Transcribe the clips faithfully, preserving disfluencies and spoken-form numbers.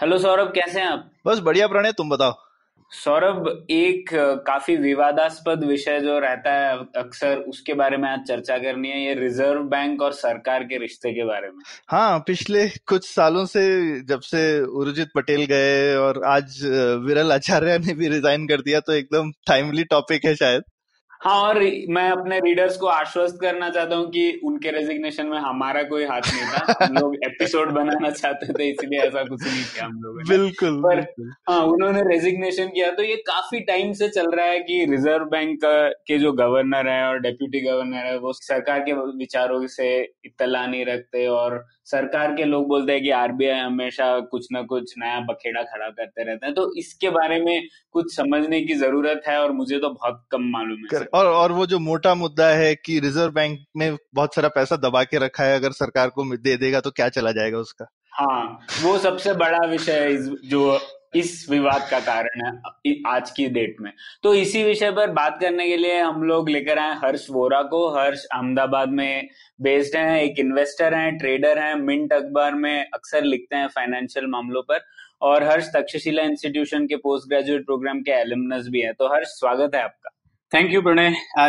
Hello Saurabh, कैसे हैं आप? बस बढ़िया प्रणय, तुम बताओ। सौरभ, एक काफी विवादास्पद विषय जो रहता है अक्सर, उसके बारे में आज चर्चा करनी है। ये रिजर्व बैंक और सरकार के रिश्ते के बारे में। हाँ, पिछले कुछ सालों से, जब से उर्जित पटेल गए और आज विरल आचार्य ने भी रिजाइन कर दिया, तो एकदम टाइमली टॉपिक है शायद। हाँ, और मैं अपने रीडर्स को आश्वस्त करना चाहता हूँ कि उनके रेजिग्नेशन में हमारा कोई हाथ नहीं था। हम लोग एपिसोड बनाना चाहते थे, इसलिए ऐसा कुछ नहीं किया हम लोगों ने। बिल्कुल, पर हाँ, उन्होंने रेजिग्नेशन किया। तो ये काफी टाइम से चल रहा है कि रिजर्व बैंक के जो गवर्नर है और डेप्यूटी गवर्नर है वो सरकार के विचारों से इत्तला नहीं रखते, और सरकार के लोग बोलते हैं कि आरबीआई हमेशा कुछ ना कुछ नया बखेड़ा खड़ा करते रहते हैं। तो इसके बारे में कुछ समझने की जरूरत है, और मुझे तो बहुत कम मालूम है। और और वो जो मोटा मुद्दा है कि रिजर्व बैंक ने बहुत सारा पैसा दबा के रखा है, अगर सरकार को दे देगा तो क्या चला जाएगा उसका। हाँ, वो सबसे बड़ा विषय है जो इस विवाद का कारण है आज की डेट में। तो इसी विषय पर बात करने के लिए हम लोग लेकर आए हर्ष वोरा को। हर्ष अहमदाबाद में बेस्ड हैं, एक इन्वेस्टर हैं, ट्रेडर हैं, मिंट अखबार में अक्सर लिखते हैं फाइनेंशियल मामलों पर, और हर्ष तक्षशिला इंस्टीट्यूशन के पोस्ट ग्रेजुएट प्रोग्राम के एलुमनस भी है। तो हर्ष, स्वागत है आपका। Thank you Pranay,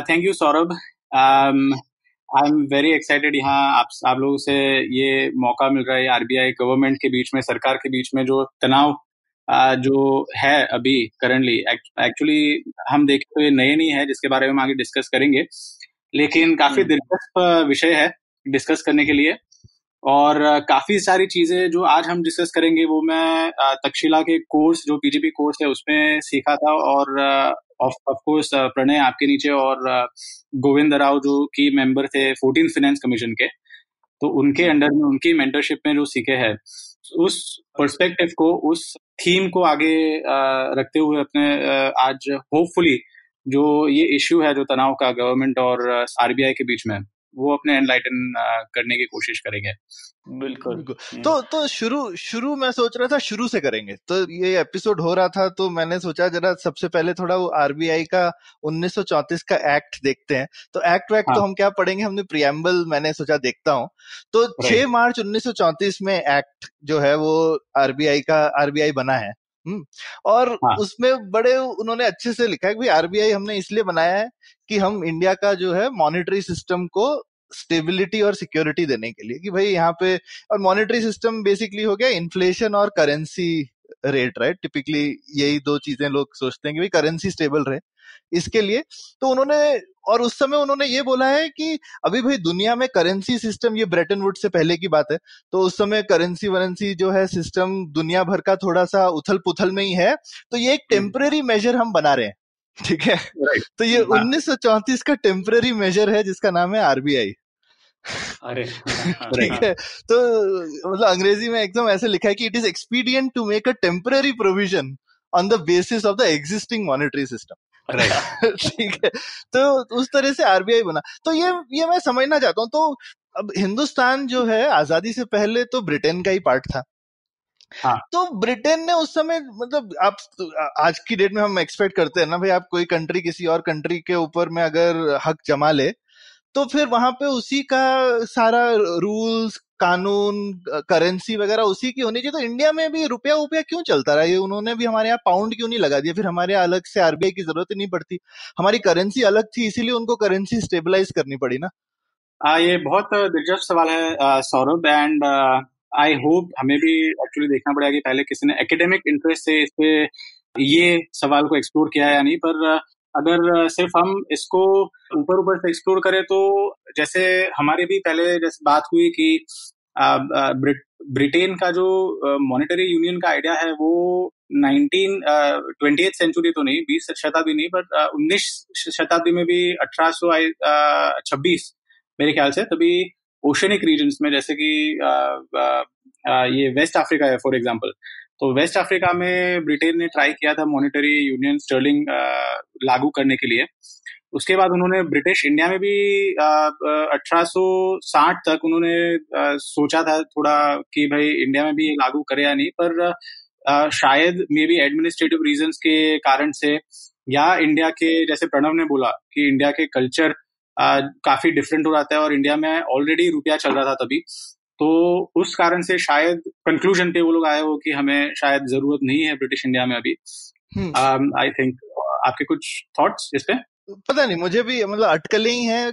thank you Saurabh. I am very excited यहाँ आप आप लोगों से ये मौका मिल रहा है। आरबीआई गवर्नमेंट के बीच में, सरकार के बीच में जो तनाव uh, जो है अभी करंटली, एक्चुअली हम देखें तो ये नए नहीं है, जिसके बारे में हम आगे डिस्कस करेंगे, लेकिन काफी दिलचस्प विषय है डिस्कस करने के लिए। और काफी सारी चीजें जो आज हम डिस्कस करेंगे वो मैं तक्षशिला के कोर्स, जो पीजीपी कोर्स है, उसमें सीखा था। और ऑफ कोर्स प्रणय आपके नीचे और गोविंद राव जो की मेंबर थे चौदहवें फाइनेंस कमीशन के, तो उनके अंडर में, उनकी मेंटरशिप में जो सीखे हैं, उस पर्सपेक्टिव को, उस थीम को आगे रखते हुए अपने आज होपफुली जो ये इश्यू है, जो तनाव का गवर्नमेंट और आरबीआई के बीच में, वो अपने एनलाइटन करने की कोशिश करेंगे। बिल्कुल, बिल्कुल। तो तो शुरू शुरू मैं सोच रहा था शुरू से करेंगे। तो ये एपिसोड हो रहा था तो मैंने सोचा जरा सबसे पहले थोड़ा वो आरबीआई का उन्नीस सौ चौंतीस का एक्ट देखते हैं। तो एक्ट वैक्ट हाँ। तो हम क्या पढ़ेंगे, हमने प्रियम्बल मैंने सोचा देखता हूँ। तो छह मार्च उन्नीस सौ चौंतीस में एक्ट जो है वो आरबीआई का आरबीआई बना है। और हाँ। उसमें बड़े उन्होंने अच्छे से लिखा है कि आरबीआई हमने इसलिए बनाया है कि हम इंडिया का जो है मॉनेटरी सिस्टम को स्टेबिलिटी और सिक्योरिटी देने के लिए, कि भाई यहाँ पे, और मॉनेटरी सिस्टम बेसिकली हो गया इन्फ्लेशन और करेंसी रेट, राइट? टिपिकली यही दो चीजें लोग सोचते हैं कि भाई करेंसी स्टेबल रहे, इसके लिए। तो उन्होंने, और उस समय उन्होंने ये बोला है कि अभी भाई दुनिया में करेंसी सिस्टम, ये ब्रेटन वुड से पहले की बात है, तो उस समय करेंसी वरेंसी जो है सिस्टम दुनिया भर का थोड़ा सा उथल पुथल में ही है, तो ये एक टेम्परेरी मेजर हम बना रहे हैं, ठीक है? तो ये उन्नीस सौ चौंतीस का टेम्परेरी मेजर है जिसका नाम है आरबीआई। अरे ठीक है, तो मतलब अंग्रेजी में एकदम ऐसे लिखा है कि it is expedient to make a temporary provision on the basis of the existing monetary system, right? ठीक है, तो उस तरह से आरबीआई बना। तो ये ये मैं समझना चाहता हूँ। तो अब हिंदुस्तान जो है आजादी से पहले तो ब्रिटेन का ही पार्ट था। हाँ। तो ब्रिटेन ने उस समय, मतलब आप आज की डेट में हम एक्सपेक्ट करते हैं ना भाई, आप कोई कंट्री किसी और कंट्री के ऊपर में अगर हक जमा ले तो फिर वहां पे उसी का सारा रूल्स, कानून, करेंसी वगैरह उसी की होनी चाहिए। तो इंडिया में भी रुपया रुपया क्यों चलता रहा? ये उन्होंने भी हमारे यहाँ पाउंड क्यों नहीं लगा दिया? फिर हमारे यहाँ अलग से आरबीआई की जरूरत नहीं पड़ती, हमारी करेंसी अलग थी, इसीलिए उनको करेंसी स्टेबलाइज करनी पड़ी ना। आ, ये बहुत दिलचस्प सवाल है सौरभ, एंड आई होप हमें भी एक्चुअली देखना पड़ेगा कि पहले किसी ने एकेडमिक इंटरेस्ट से इस पे ये सवाल को एक्सप्लोर किया है या नहीं। पर अगर सिर्फ हम इसको ऊपर ऊपर से एक्सप्लोर करें तो जैसे हमारे भी पहले जैसे बात हुई कि ब्रिटेन का जो मॉनेटरी यूनियन का आइडिया है वो उन्नीसवीं, बीसवीं सेंचुरी तो नहीं, बीस शताब्दी नहीं, बट उन्नीस शताब्दी में भी अठारह सौ छब्बीस मेरे ख्याल से तभी ओशनिक रीजन्स में, जैसे कि आ, आ, आ, ये वेस्ट अफ्रीका है फॉर एग्जांपल, तो वेस्ट अफ्रीका में ब्रिटेन ने ट्राई किया था मॉनेटरी यूनियन स्टर्लिंग लागू करने के लिए। उसके बाद उन्होंने ब्रिटिश इंडिया में भी अठारह सौ साठ तक उन्होंने आ, सोचा था थोड़ा कि भाई इंडिया में भी लागू करे या नहीं, पर आ, शायद मे बी एडमिनिस्ट्रेटिव रीजंस के कारण से या इंडिया के, जैसे प्रणव ने बोला कि इंडिया के कल्चर आ, काफी डिफरेंट हो जाता है और इंडिया में ऑलरेडी रुपया चल रहा था तभी, तो उस कारण से शायद कंक्लूजन पे वो लोग आए हो कि हमें शायद जरूरत नहीं है ब्रिटिश इंडिया में अभी। आई थिंक आपके कुछ थॉट्स इस पे? पता नहीं, मुझे भी मतलब अटकलें ही हैं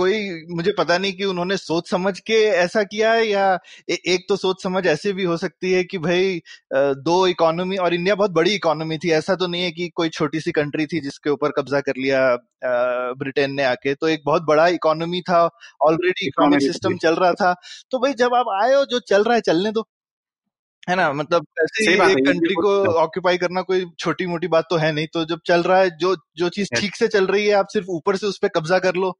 कोई, मुझे पता नहीं कि उन्होंने सोच समझ के ऐसा किया है या ए, एक तो सोच समझ ऐसे भी हो सकती है कि भाई दो इकोनॉमी, और इंडिया बहुत बड़ी इकोनॉमी थी, ऐसा तो नहीं है कि कोई छोटी सी कंट्री थी जिसके ऊपर कब्जा कर लिया ब्रिटेन ने आके, तो एक बहुत बड़ा इकोनॉमी था ऑलरेडी, इकोनॉमिक सिस्टम चल रहा था, तो भाई जब आप आए हो जो चल रहा है चलने दो, है ना, मतलब ऐसे ही एक कंट्री को ऑक्यूपाई करना कोई छोटी मोटी बात तो है नहीं, तो जब चल रहा है जो जो चीज ठीक से चल रही है आप सिर्फ ऊपर से उस पर कब्जा कर लो,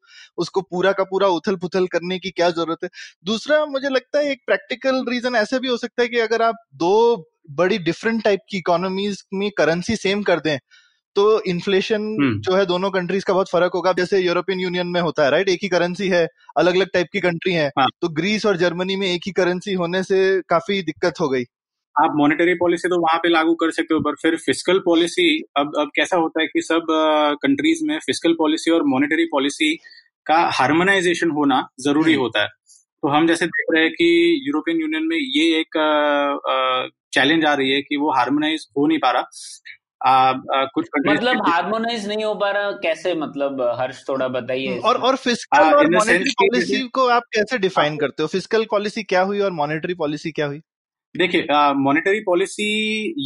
उसको पूरा का पूरा उथल पुथल करने की क्या जरूरत है। दूसरा मुझे लगता है एक प्रैक्टिकल रीजन ऐसे भी हो सकता है कि अगर आप दो बड़ी डिफरेंट टाइप की इकोनॉमीज में करेंसी सेम कर दें तो इन्फ्लेशन जो है दोनों कंट्रीज का बहुत फर्क होगा, जैसे यूरोपियन यूनियन में होता है, राइट, एक ही करेंसी है, अलग अलग टाइप की कंट्री है, हाँ। तो ग्रीस और जर्मनी में एक ही करेंसी होने से काफी दिक्कत हो गई। आप मॉनेटरी पॉलिसी तो वहां पे लागू कर सकते हो, पर फिर फिस्कल पॉलिसी, अब अब कैसा होता है कि सब कंट्रीज में फिस्कल पॉलिसी और मॉनेटरी पॉलिसी का हार्मोनाइजेशन होना जरूरी होता है, तो हम जैसे देख रहे हैं कि यूरोपियन यूनियन में ये एक चैलेंज आ रही है कि वो हार्मोनाइज हो नहीं पा रहा। आ, आ, कुछ मतलब हार्मोनाइज नहीं हो पा रहा कैसे, मतलब हर्ष थोड़ा बताइए। और और फिस्कल और मॉनेटरी पॉलिसी को आप कैसे डिफाइन करते हो? फिस्कल पॉलिसी क्या हुई और मॉनेटरी पॉलिसी क्या हुई? देखिए, मॉनेटरी पॉलिसी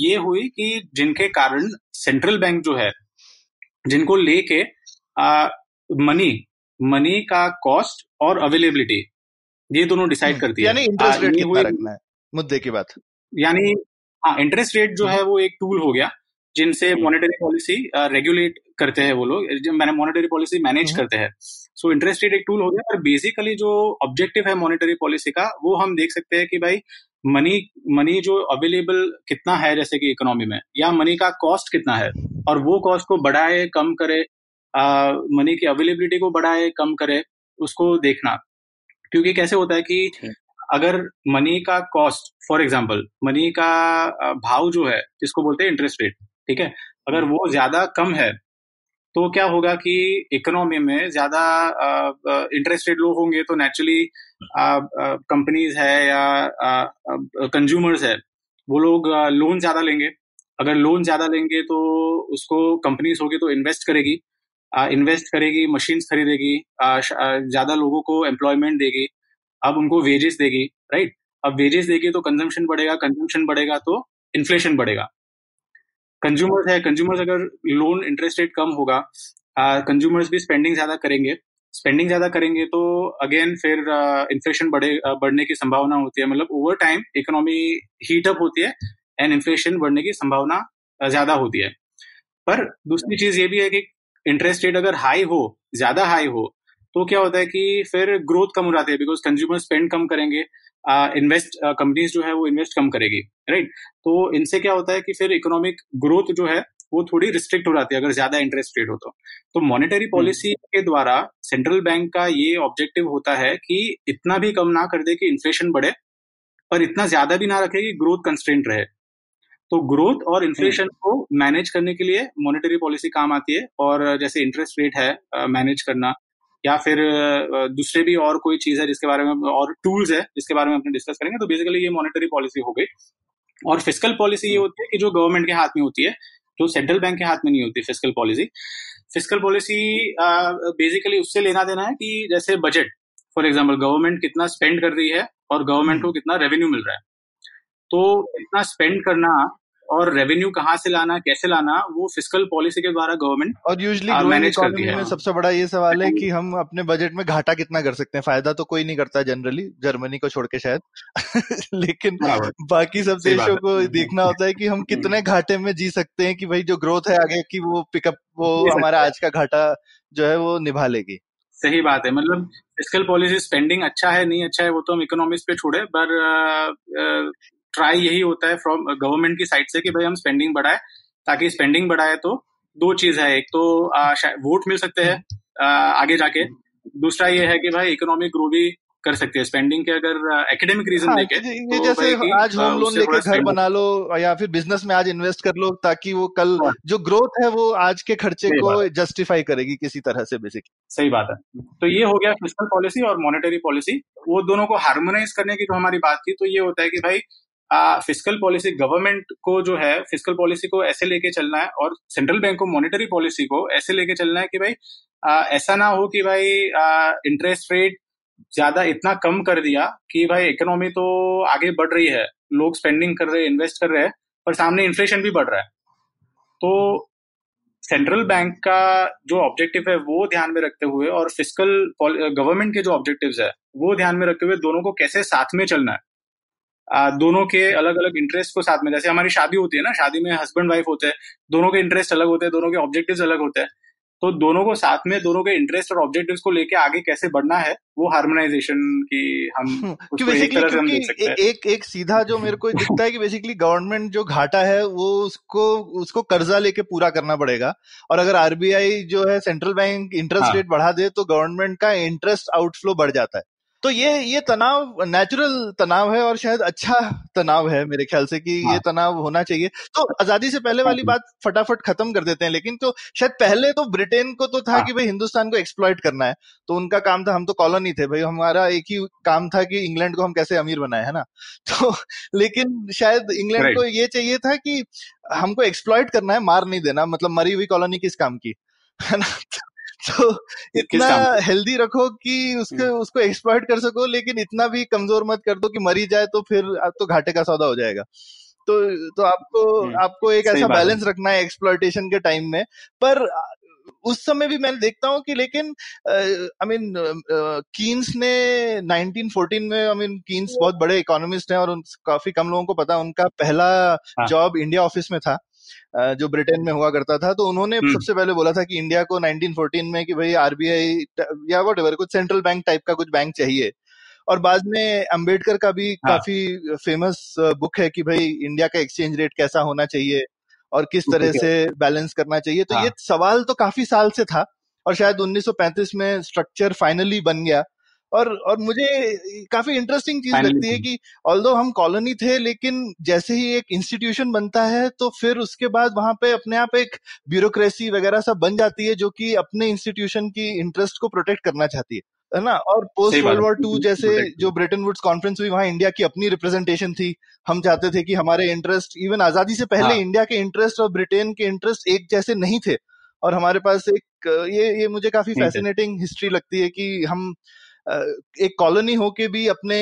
ये हुई कि जिनके कारण सेंट्रल बैंक जो है, जिनको लेके मनी मनी का कॉस्ट और अवेलेबिलिटी, ये दोनों डिसाइड करती है, यानी इंटरेस्ट रेट कितना रखना है, मुद्दे की बात, यानी इंटरेस्ट रेट जो है वो एक टूल हो गया जिनसे मॉनेटरी पॉलिसी रेगुलेट करते हैं वो लोग, मैंने मॉनेटरी पॉलिसी मैनेज करते हैं। सो इंटरेस्ट रेट एक टूल हो गया, पर बेसिकली जो ऑब्जेक्टिव है मॉनेटरी पॉलिसी का वो हम देख सकते हैं कि भाई मनी मनी जो अवेलेबल कितना है जैसे कि इकोनॉमी में, या मनी का कॉस्ट कितना है, और वो कॉस्ट को बढ़ाए कम करे, मनी की अवेलेबिलिटी को बढ़ाए कम करे, उसको देखना। क्योंकि कैसे होता है कि अगर मनी का कॉस्ट, फॉर एग्जाम्पल मनी का भाव जो है जिसको बोलते हैं इंटरेस्ट रेट, ठीक है, अगर वो ज्यादा कम है तो क्या होगा कि इकोनॉमी में ज्यादा इंटरेस्ट रेट लो होंगे, तो नेचुरली कंपनीज है या कंज्यूमर्स है वो लोग लोन ज्यादा लेंगे, अगर लोन ज्यादा लेंगे तो उसको कंपनीज होगी तो इन्वेस्ट करेगी, इन्वेस्ट करेगी मशीन्स खरीदेगी, ज्यादा लोगों को एम्प्लॉयमेंट देगी, अब उनको वेजेस देगी, राइट, अब वेजेस देगी तो कंजम्पशन बढ़ेगा, कंजम्पशन बढ़ेगा तो इन्फ्लेशन बढ़ेगा। कंज्यूमर्स है, कंज्यूमर्स अगर लोन इंटरेस्ट रेट कम होगा, कंज्यूमर्स भी स्पेंडिंग ज्यादा करेंगे, स्पेंडिंग ज्यादा करेंगे तो अगेन फिर इन्फ्लेशन बढ़े बढ़ने की संभावना होती है, मतलब over time economy heat up होती है एंड इन्फ्लेशन बढ़ने की संभावना ज्यादा होती है। पर दूसरी चीज ये भी है कि इंटरेस्ट रेट अगर हाई हो, ज्यादा हाई हो, तो क्या होता है कि फिर ग्रोथ कम हो जाती है, बिकॉज कंज्यूमर स्पेंड कम करेंगे, इन्वेस्ट uh, कंपनीज uh, जो है वो इन्वेस्ट कम करेगी, राइट right? तो इनसे क्या होता है कि फिर इकोनॉमिक ग्रोथ जो है वो थोड़ी रिस्ट्रिक्ट हो जाती है अगर ज्यादा इंटरेस्ट रेट हो तो। तो मॉनेटरी पॉलिसी के द्वारा सेंट्रल बैंक का ये ऑब्जेक्टिव होता है कि इतना भी कम ना कर दे कि इन्फ्लेशन बढ़े, पर इतना ज्यादा भी ना रखे कि ग्रोथ कंस्ट्रेंट रहे। तो ग्रोथ और इन्फ्लेशन को मैनेज करने के लिए मॉनेटरी पॉलिसी काम आती है, और जैसे इंटरेस्ट रेट है मैनेज uh, करना, या फिर दूसरे भी और कोई चीज है जिसके बारे में, और टूल्स है जिसके बारे में अपने डिस्कस करेंगे। तो बेसिकली ये मॉनेटरी पॉलिसी हो गई, और फिस्कल पॉलिसी ये होती है कि जो गवर्नमेंट के हाथ में होती है, जो सेंट्रल बैंक के हाथ में नहीं होती। Fiscal policy fiscal policy basically उससे लेना देना है कि जैसे बजट, फॉर एग्जाम्पल गवर्नमेंट कितना स्पेंड कर रही है और गवर्नमेंट को कितना रेवेन्यू मिल रहा है, तो कितना स्पेंड करना और रेवेन्यू कहाँ से लाना, कैसे लाना, वो फिस्कल पॉलिसी के द्वारा गवर्नमेंट और यूजुअली मैनेज करती है। सबसे बड़ा ये सवाल है कि हम अपने बजट में घाटा कितना कर सकते हैं, फायदा तो कोई नहीं करता जनरली, जर्मनी को छोड़ के शायद लेकिन बाकी सब देशों को देखना होता है कि हम कितने घाटे में जी सकते हैं कि भाई जो ग्रोथ है आगे की वो पिकअप, वो हमारा आज का घाटा जो है वो निभा लेगी। सही बात है, मतलब फिस्कल पॉलिसी स्पेंडिंग अच्छा है नहीं अच्छा है वो तो हम इकोनॉमिक्स पे छोड़े, पर ट्राई यही होता है फ्रॉम गवर्नमेंट की साइड से कि भाई हम स्पेंडिंग बढ़ाए, ताकि स्पेंडिंग बढ़ाए तो दो चीज है, एक तो वोट मिल सकते हैं आगे जाके, दूसरा ये है कि भाई इकोनॉमिक ग्रो भी कर सकती है स्पेंडिंग के अगर एकेडमिक रीजन देके। ये जैसे आज होम लोन लेके घर बना लो या फिर बिजनेस में आज इन्वेस्ट कर लो ताकि वो कल जो ग्रोथ है वो आज के खर्चे को जस्टिफाई करेगी किसी तरह से बेसिकली। सही बात है। तो ये हो गया फिस्कल पॉलिसी और मॉनेटरी पॉलिसी, वो दोनों को हार्मोनाइज करने की जो हमारी बात थी, तो ये होता है कि भाई फिस्कल पॉलिसी गवर्नमेंट को जो है फिस्कल पॉलिसी को ऐसे लेके चलना है और सेंट्रल बैंक को मॉनेटरी पॉलिसी को ऐसे लेके चलना है कि भाई आ, ऐसा ना हो कि भाई इंटरेस्ट रेट ज्यादा इतना कम कर दिया कि भाई इकोनॉमी तो आगे बढ़ रही है, लोग स्पेंडिंग कर रहे हैं, इन्वेस्ट कर रहे हैं, पर सामने इन्फ्लेशन भी बढ़ रहा है। तो सेंट्रल बैंक का जो ऑब्जेक्टिव है वो ध्यान में रखते हुए और फिस्कल गवर्नमेंट के जो ऑब्जेक्टिव्स है वो ध्यान में रखते हुए दोनों को कैसे साथ में चलना है, दोनों के अलग अलग इंटरेस्ट को साथ में, जैसे हमारी शादी होती है ना, शादी में हस्बैंड वाइफ होते हैं, दोनों के इंटरेस्ट अलग होते हैं, दोनों के ऑब्जेक्टिव्स अलग होते हैं, तो दोनों को साथ में दोनों के इंटरेस्ट और ऑब्जेक्टिव्स को लेके आगे कैसे बढ़ना है वो हार्मोनाइजेशन की हम एक तरह से हम देख सकते हैं। एक एक सीधा जो मेरे को दिखता है कि बेसिकली गवर्नमेंट जो घाटा है वो उसको उसको कर्जा लेके पूरा करना पड़ेगा, और अगर आरबीआई जो है सेंट्रल बैंक इंटरेस्ट रेट बढ़ा दे तो गवर्नमेंट का इंटरेस्ट आउटफ्लो बढ़ जाता है। तो ये ये तनाव नेचुरल तनाव है और शायद अच्छा तनाव है मेरे ख्याल से कि हाँ। ये तनाव होना चाहिए। तो आजादी से पहले वाली बात फटाफट खत्म कर देते हैं, लेकिन तो शायद पहले तो ब्रिटेन को तो था हाँ। कि भाई हिंदुस्तान को एक्सप्लॉइट करना है, तो उनका काम था, हम तो कॉलोनी थे भाई, हमारा एक ही काम था कि इंग्लैंड को हम कैसे अमीर बनाए, है ना। तो लेकिन शायद इंग्लैंड को ये चाहिए था कि हमको एक्सप्लॉइट करना है, मार नहीं देना, मतलब मरी हुई कॉलोनी किस काम की, है ना। तो इतना हेल्दी रखो कि उसके उसको एक्सप्लॉइट कर सको, लेकिन इतना भी कमजोर मत कर दो कि मरी जाए, तो फिर आप तो घाटे का सौदा हो जाएगा। तो तो आपको आपको एक ऐसा बैलेंस रखना है एक्सप्लॉइटेशन के टाइम में। पर उस समय भी मैं देखता हूँ कि लेकिन आई मीन कीन्स ने नाइनटीन फोर्टीन में, आई मीन कीन्स बहुत बड़े इकोनॉमिस्ट हैं और उन काफी कम लोगों को पता, उनका पहला जॉब इंडिया ऑफिस में था जो ब्रिटेन में हुआ करता था। तो उन्होंने सबसे पहले बोला था कि इंडिया को नाइनटीन फोर्टीन में कि भाई आरबीआई या व्हाटएवर कुछ सेंट्रल बैंक टाइप का कुछ बैंक चाहिए। और बाद में अंबेडकर का भी हाँ। काफी फेमस बुक है कि भाई इंडिया का एक्सचेंज रेट कैसा होना चाहिए और किस तरह से बैलेंस करना चाहिए। तो हाँ। ये सवाल तो काफी साल से था और शायद उन्नीस सौ पैंतीस में स्ट्रक्चर फाइनली बन गया। और और मुझे काफी इंटरेस्टिंग चीज लगती है कि ऑल्दो हम कॉलोनी थे, लेकिन जैसे ही एक इंस्टीट्यूशन बनता है तो फिर उसके बाद वहां पे अपने आप एक ब्यूरोक्रेसी वगैरह सब बन जाती है जो कि अपने इंस्टीट्यूशन की इंटरेस्ट को प्रोटेक्ट करना चाहती है, है ना। और पोस्ट वर्ल्ड वॉर टू जैसे जो ब्रिटेन वुड्स कॉन्फ्रेंस हुई, वहां इंडिया की अपनी रिप्रेजेंटेशन थी। हम चाहते थे कि हमारे इंटरेस्ट, इवन आजादी से पहले इंडिया के इंटरेस्ट और ब्रिटेन के इंटरेस्ट एक जैसे नहीं थे, और हमारे पास एक ये ये मुझे काफी फैसिनेटिंग हिस्ट्री लगती है कि हम एक कॉलोनी होके भी अपने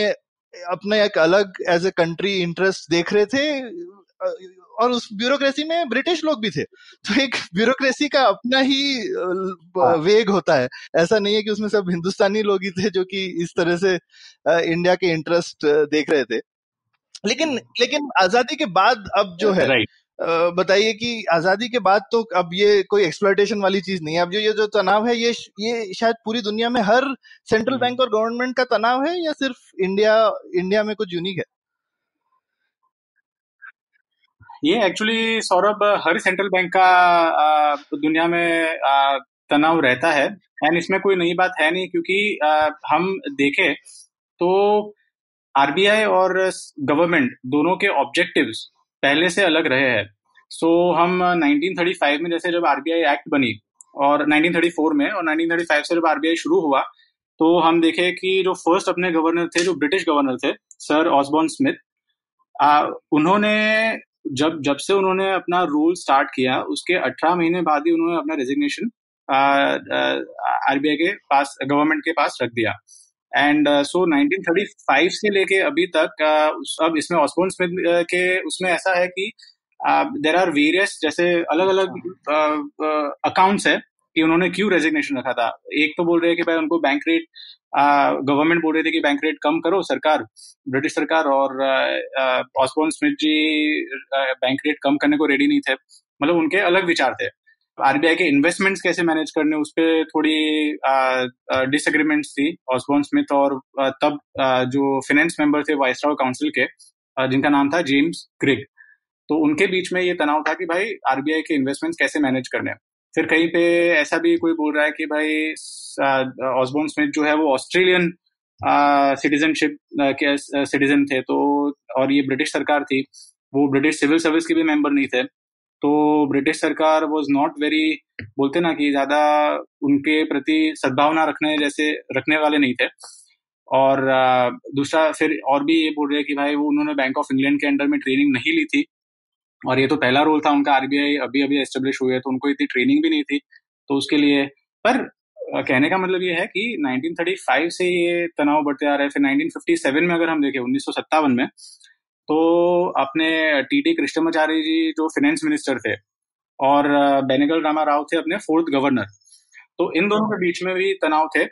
अपने एक अलग एज ए कंट्री इंटरेस्ट देख रहे थे, और उस ब्यूरोक्रेसी में ब्रिटिश लोग भी थे। तो एक ब्यूरोक्रेसी का अपना ही वेग होता है, ऐसा नहीं है कि उसमें सब हिंदुस्तानी लोग ही थे जो कि इस तरह से इंडिया के इंटरेस्ट देख रहे थे। लेकिन लेकिन आजादी के बाद अब जो है right. बताइए कि आजादी के बाद तो अब ये कोई एक्सप्लॉयटेशन वाली चीज नहीं है। अब जो ये जो तनाव है ये ये शायद पूरी दुनिया में हर सेंट्रल बैंक और गवर्नमेंट का तनाव है, या सिर्फ इंडिया इंडिया में कुछ यूनिक है? ये एक्चुअली सौरभ हर सेंट्रल बैंक का दुनिया में तनाव रहता है, एंड इसमें कोई नई बात है नहीं, क्योंकि हम देखें तो आरबीआई और गवर्नमेंट दोनों के ऑब्जेक्टिव्स पहले से अलग रहे हैं। सो so, हम नाइनटीन थर्टी फाइव में जैसे जब आरबीआई एक्ट बनी और नाइनटीन थर्टी फोर में और नाइनटीन थर्टी फाइव से जब आरबीआई शुरू हुआ, तो हम देखे कि जो फर्स्ट अपने गवर्नर थे, जो ब्रिटिश गवर्नर थे सर ऑस्बॉर्न स्मिथ, उन्होंने जब जब से उन्होंने अपना रूल स्टार्ट किया उसके अठारह महीने बाद ही उन्होंने अपना रेजिग्नेशन आरबीआई के पास, गवर्नमेंट के पास रख दिया। And so nineteen thirty five से लेके अभी तक अब इसमें ऑस्बॉर्न स्मिथ के उसमें ऐसा है कि देर आर वेरियस, जैसे अलग अलग अकाउंट्स है कि उन्होंने क्यों रेजिग्नेशन रखा था। एक तो बोल रहे हैं कि भाई उनको बैंक रेट, गवर्नमेंट बोल रही थी कि बैंक रेट कम करो सरकार, ब्रिटिश सरकार, और Osborne Smith ji bank rate कम करने को रेडी नहीं थे, मतलब उनके अलग विचार थे। आरबीआई के इन्वेस्टमेंट्स कैसे मैनेज करने, उस पर थोड़ी डिसएग्रीमेंट्स थी ऑसबॉर्न स्मिथ और आ, तब आ, जो फाइनेंस मेंबर थे वाइसराय काउंसिल के आ, जिनका नाम था जेम्स ग्रिग, तो उनके बीच में ये तनाव था कि भाई आरबीआई के इन्वेस्टमेंट्स कैसे मैनेज करने। फिर कहीं पे ऐसा भी कोई बोल रहा है कि भाई ऑसबॉर्न स्मिथ जो है वो ऑस्ट्रेलियन सिटीजनशिप के सिटीजन थे, तो और ये ब्रिटिश सरकार थी, वो ब्रिटिश सिविल सर्विस के भी मेंबर नहीं थे, तो ब्रिटिश सरकार वॉज नॉट वेरी, बोलते ना कि ज्यादा उनके प्रति सद्भावना रखने जैसे रखने वाले नहीं थे। और दूसरा फिर और भी ये बोल रहे कि भाई वो उन्होंने बैंक ऑफ इंग्लैंड के अंडर में ट्रेनिंग नहीं ली थी, और ये तो पहला रोल था उनका, आरबीआई अभी अभी एस्टेब्लिश हुई है तो उनको इतनी ट्रेनिंग भी नहीं थी, तो उसके लिए। पर कहने का मतलब ये है कि नाइनटीन थर्टी फाइव से ये तनाव बढ़ते आ रहे हैं। फिर नाइनटीन फिफ्टी सेवन में अगर हम देखें, उन्नीस सौ सत्तावन में, तो अपने टी टी कृष्णमाचारी जी जो फाइनेंस मिनिस्टर थे और बेनगल रामा राव थे अपने फोर्थ गवर्नर, तो इन दोनों के बीच में भी तनाव थे।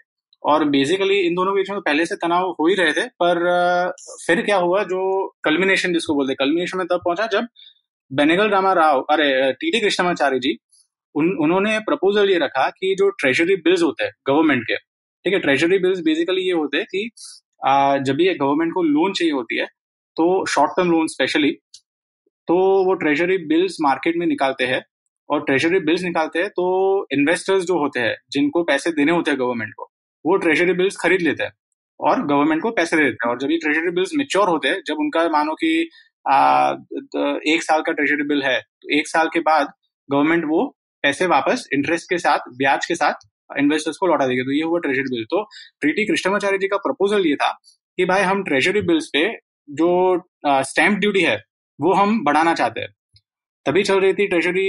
और बेसिकली इन दोनों के बीच में पहले से तनाव हो ही रहे थे, पर फिर क्या हुआ, जो कल्मिनेशन जिसको बोलते हैं, कल्मिनेशन में तब पहुंचा जब बेनगल रामा राव अरे टी टी कृष्णमाचारी जी उन, उन्होंने प्रपोजल ये रखा कि जो ट्रेजरी बिल्स होते हैं गवर्नमेंट के, ठीक है, ट्रेजरी बिल्स बेसिकली ये होते हैं कि जब ये गवर्नमेंट को लोन चाहिए होती है, तो शॉर्ट टर्म लोन स्पेशली, तो वो ट्रेजरी बिल्स मार्केट में निकालते हैं, और ट्रेजरी बिल्स निकालते हैं तो इन्वेस्टर्स जो होते हैं जिनको पैसे देने होते हैं गवर्नमेंट को, वो ट्रेजरी बिल्स खरीद लेते हैं और गवर्नमेंट को पैसे दे देते हैं। और जब ये ट्रेजरी बिल्स मेच्योर होते हैं, जब उनका मानो कि आ, एक साल का ट्रेजरी बिल है, तो एक साल के बाद गवर्नमेंट वो पैसे वापस इंटरेस्ट के साथ, ब्याज के साथ इन्वेस्टर्स को लौटा देगी। तो ये हुआ ट्रेजरी बिल। तो टी टी कृष्णमाचारी जी का प्रपोजल ये था कि भाई हम ट्रेजरी बिल्स पे जो स्टैंप ड्यूटी है वो हम बढ़ाना चाहते हैं। तभी चल रही थी ट्रेजरी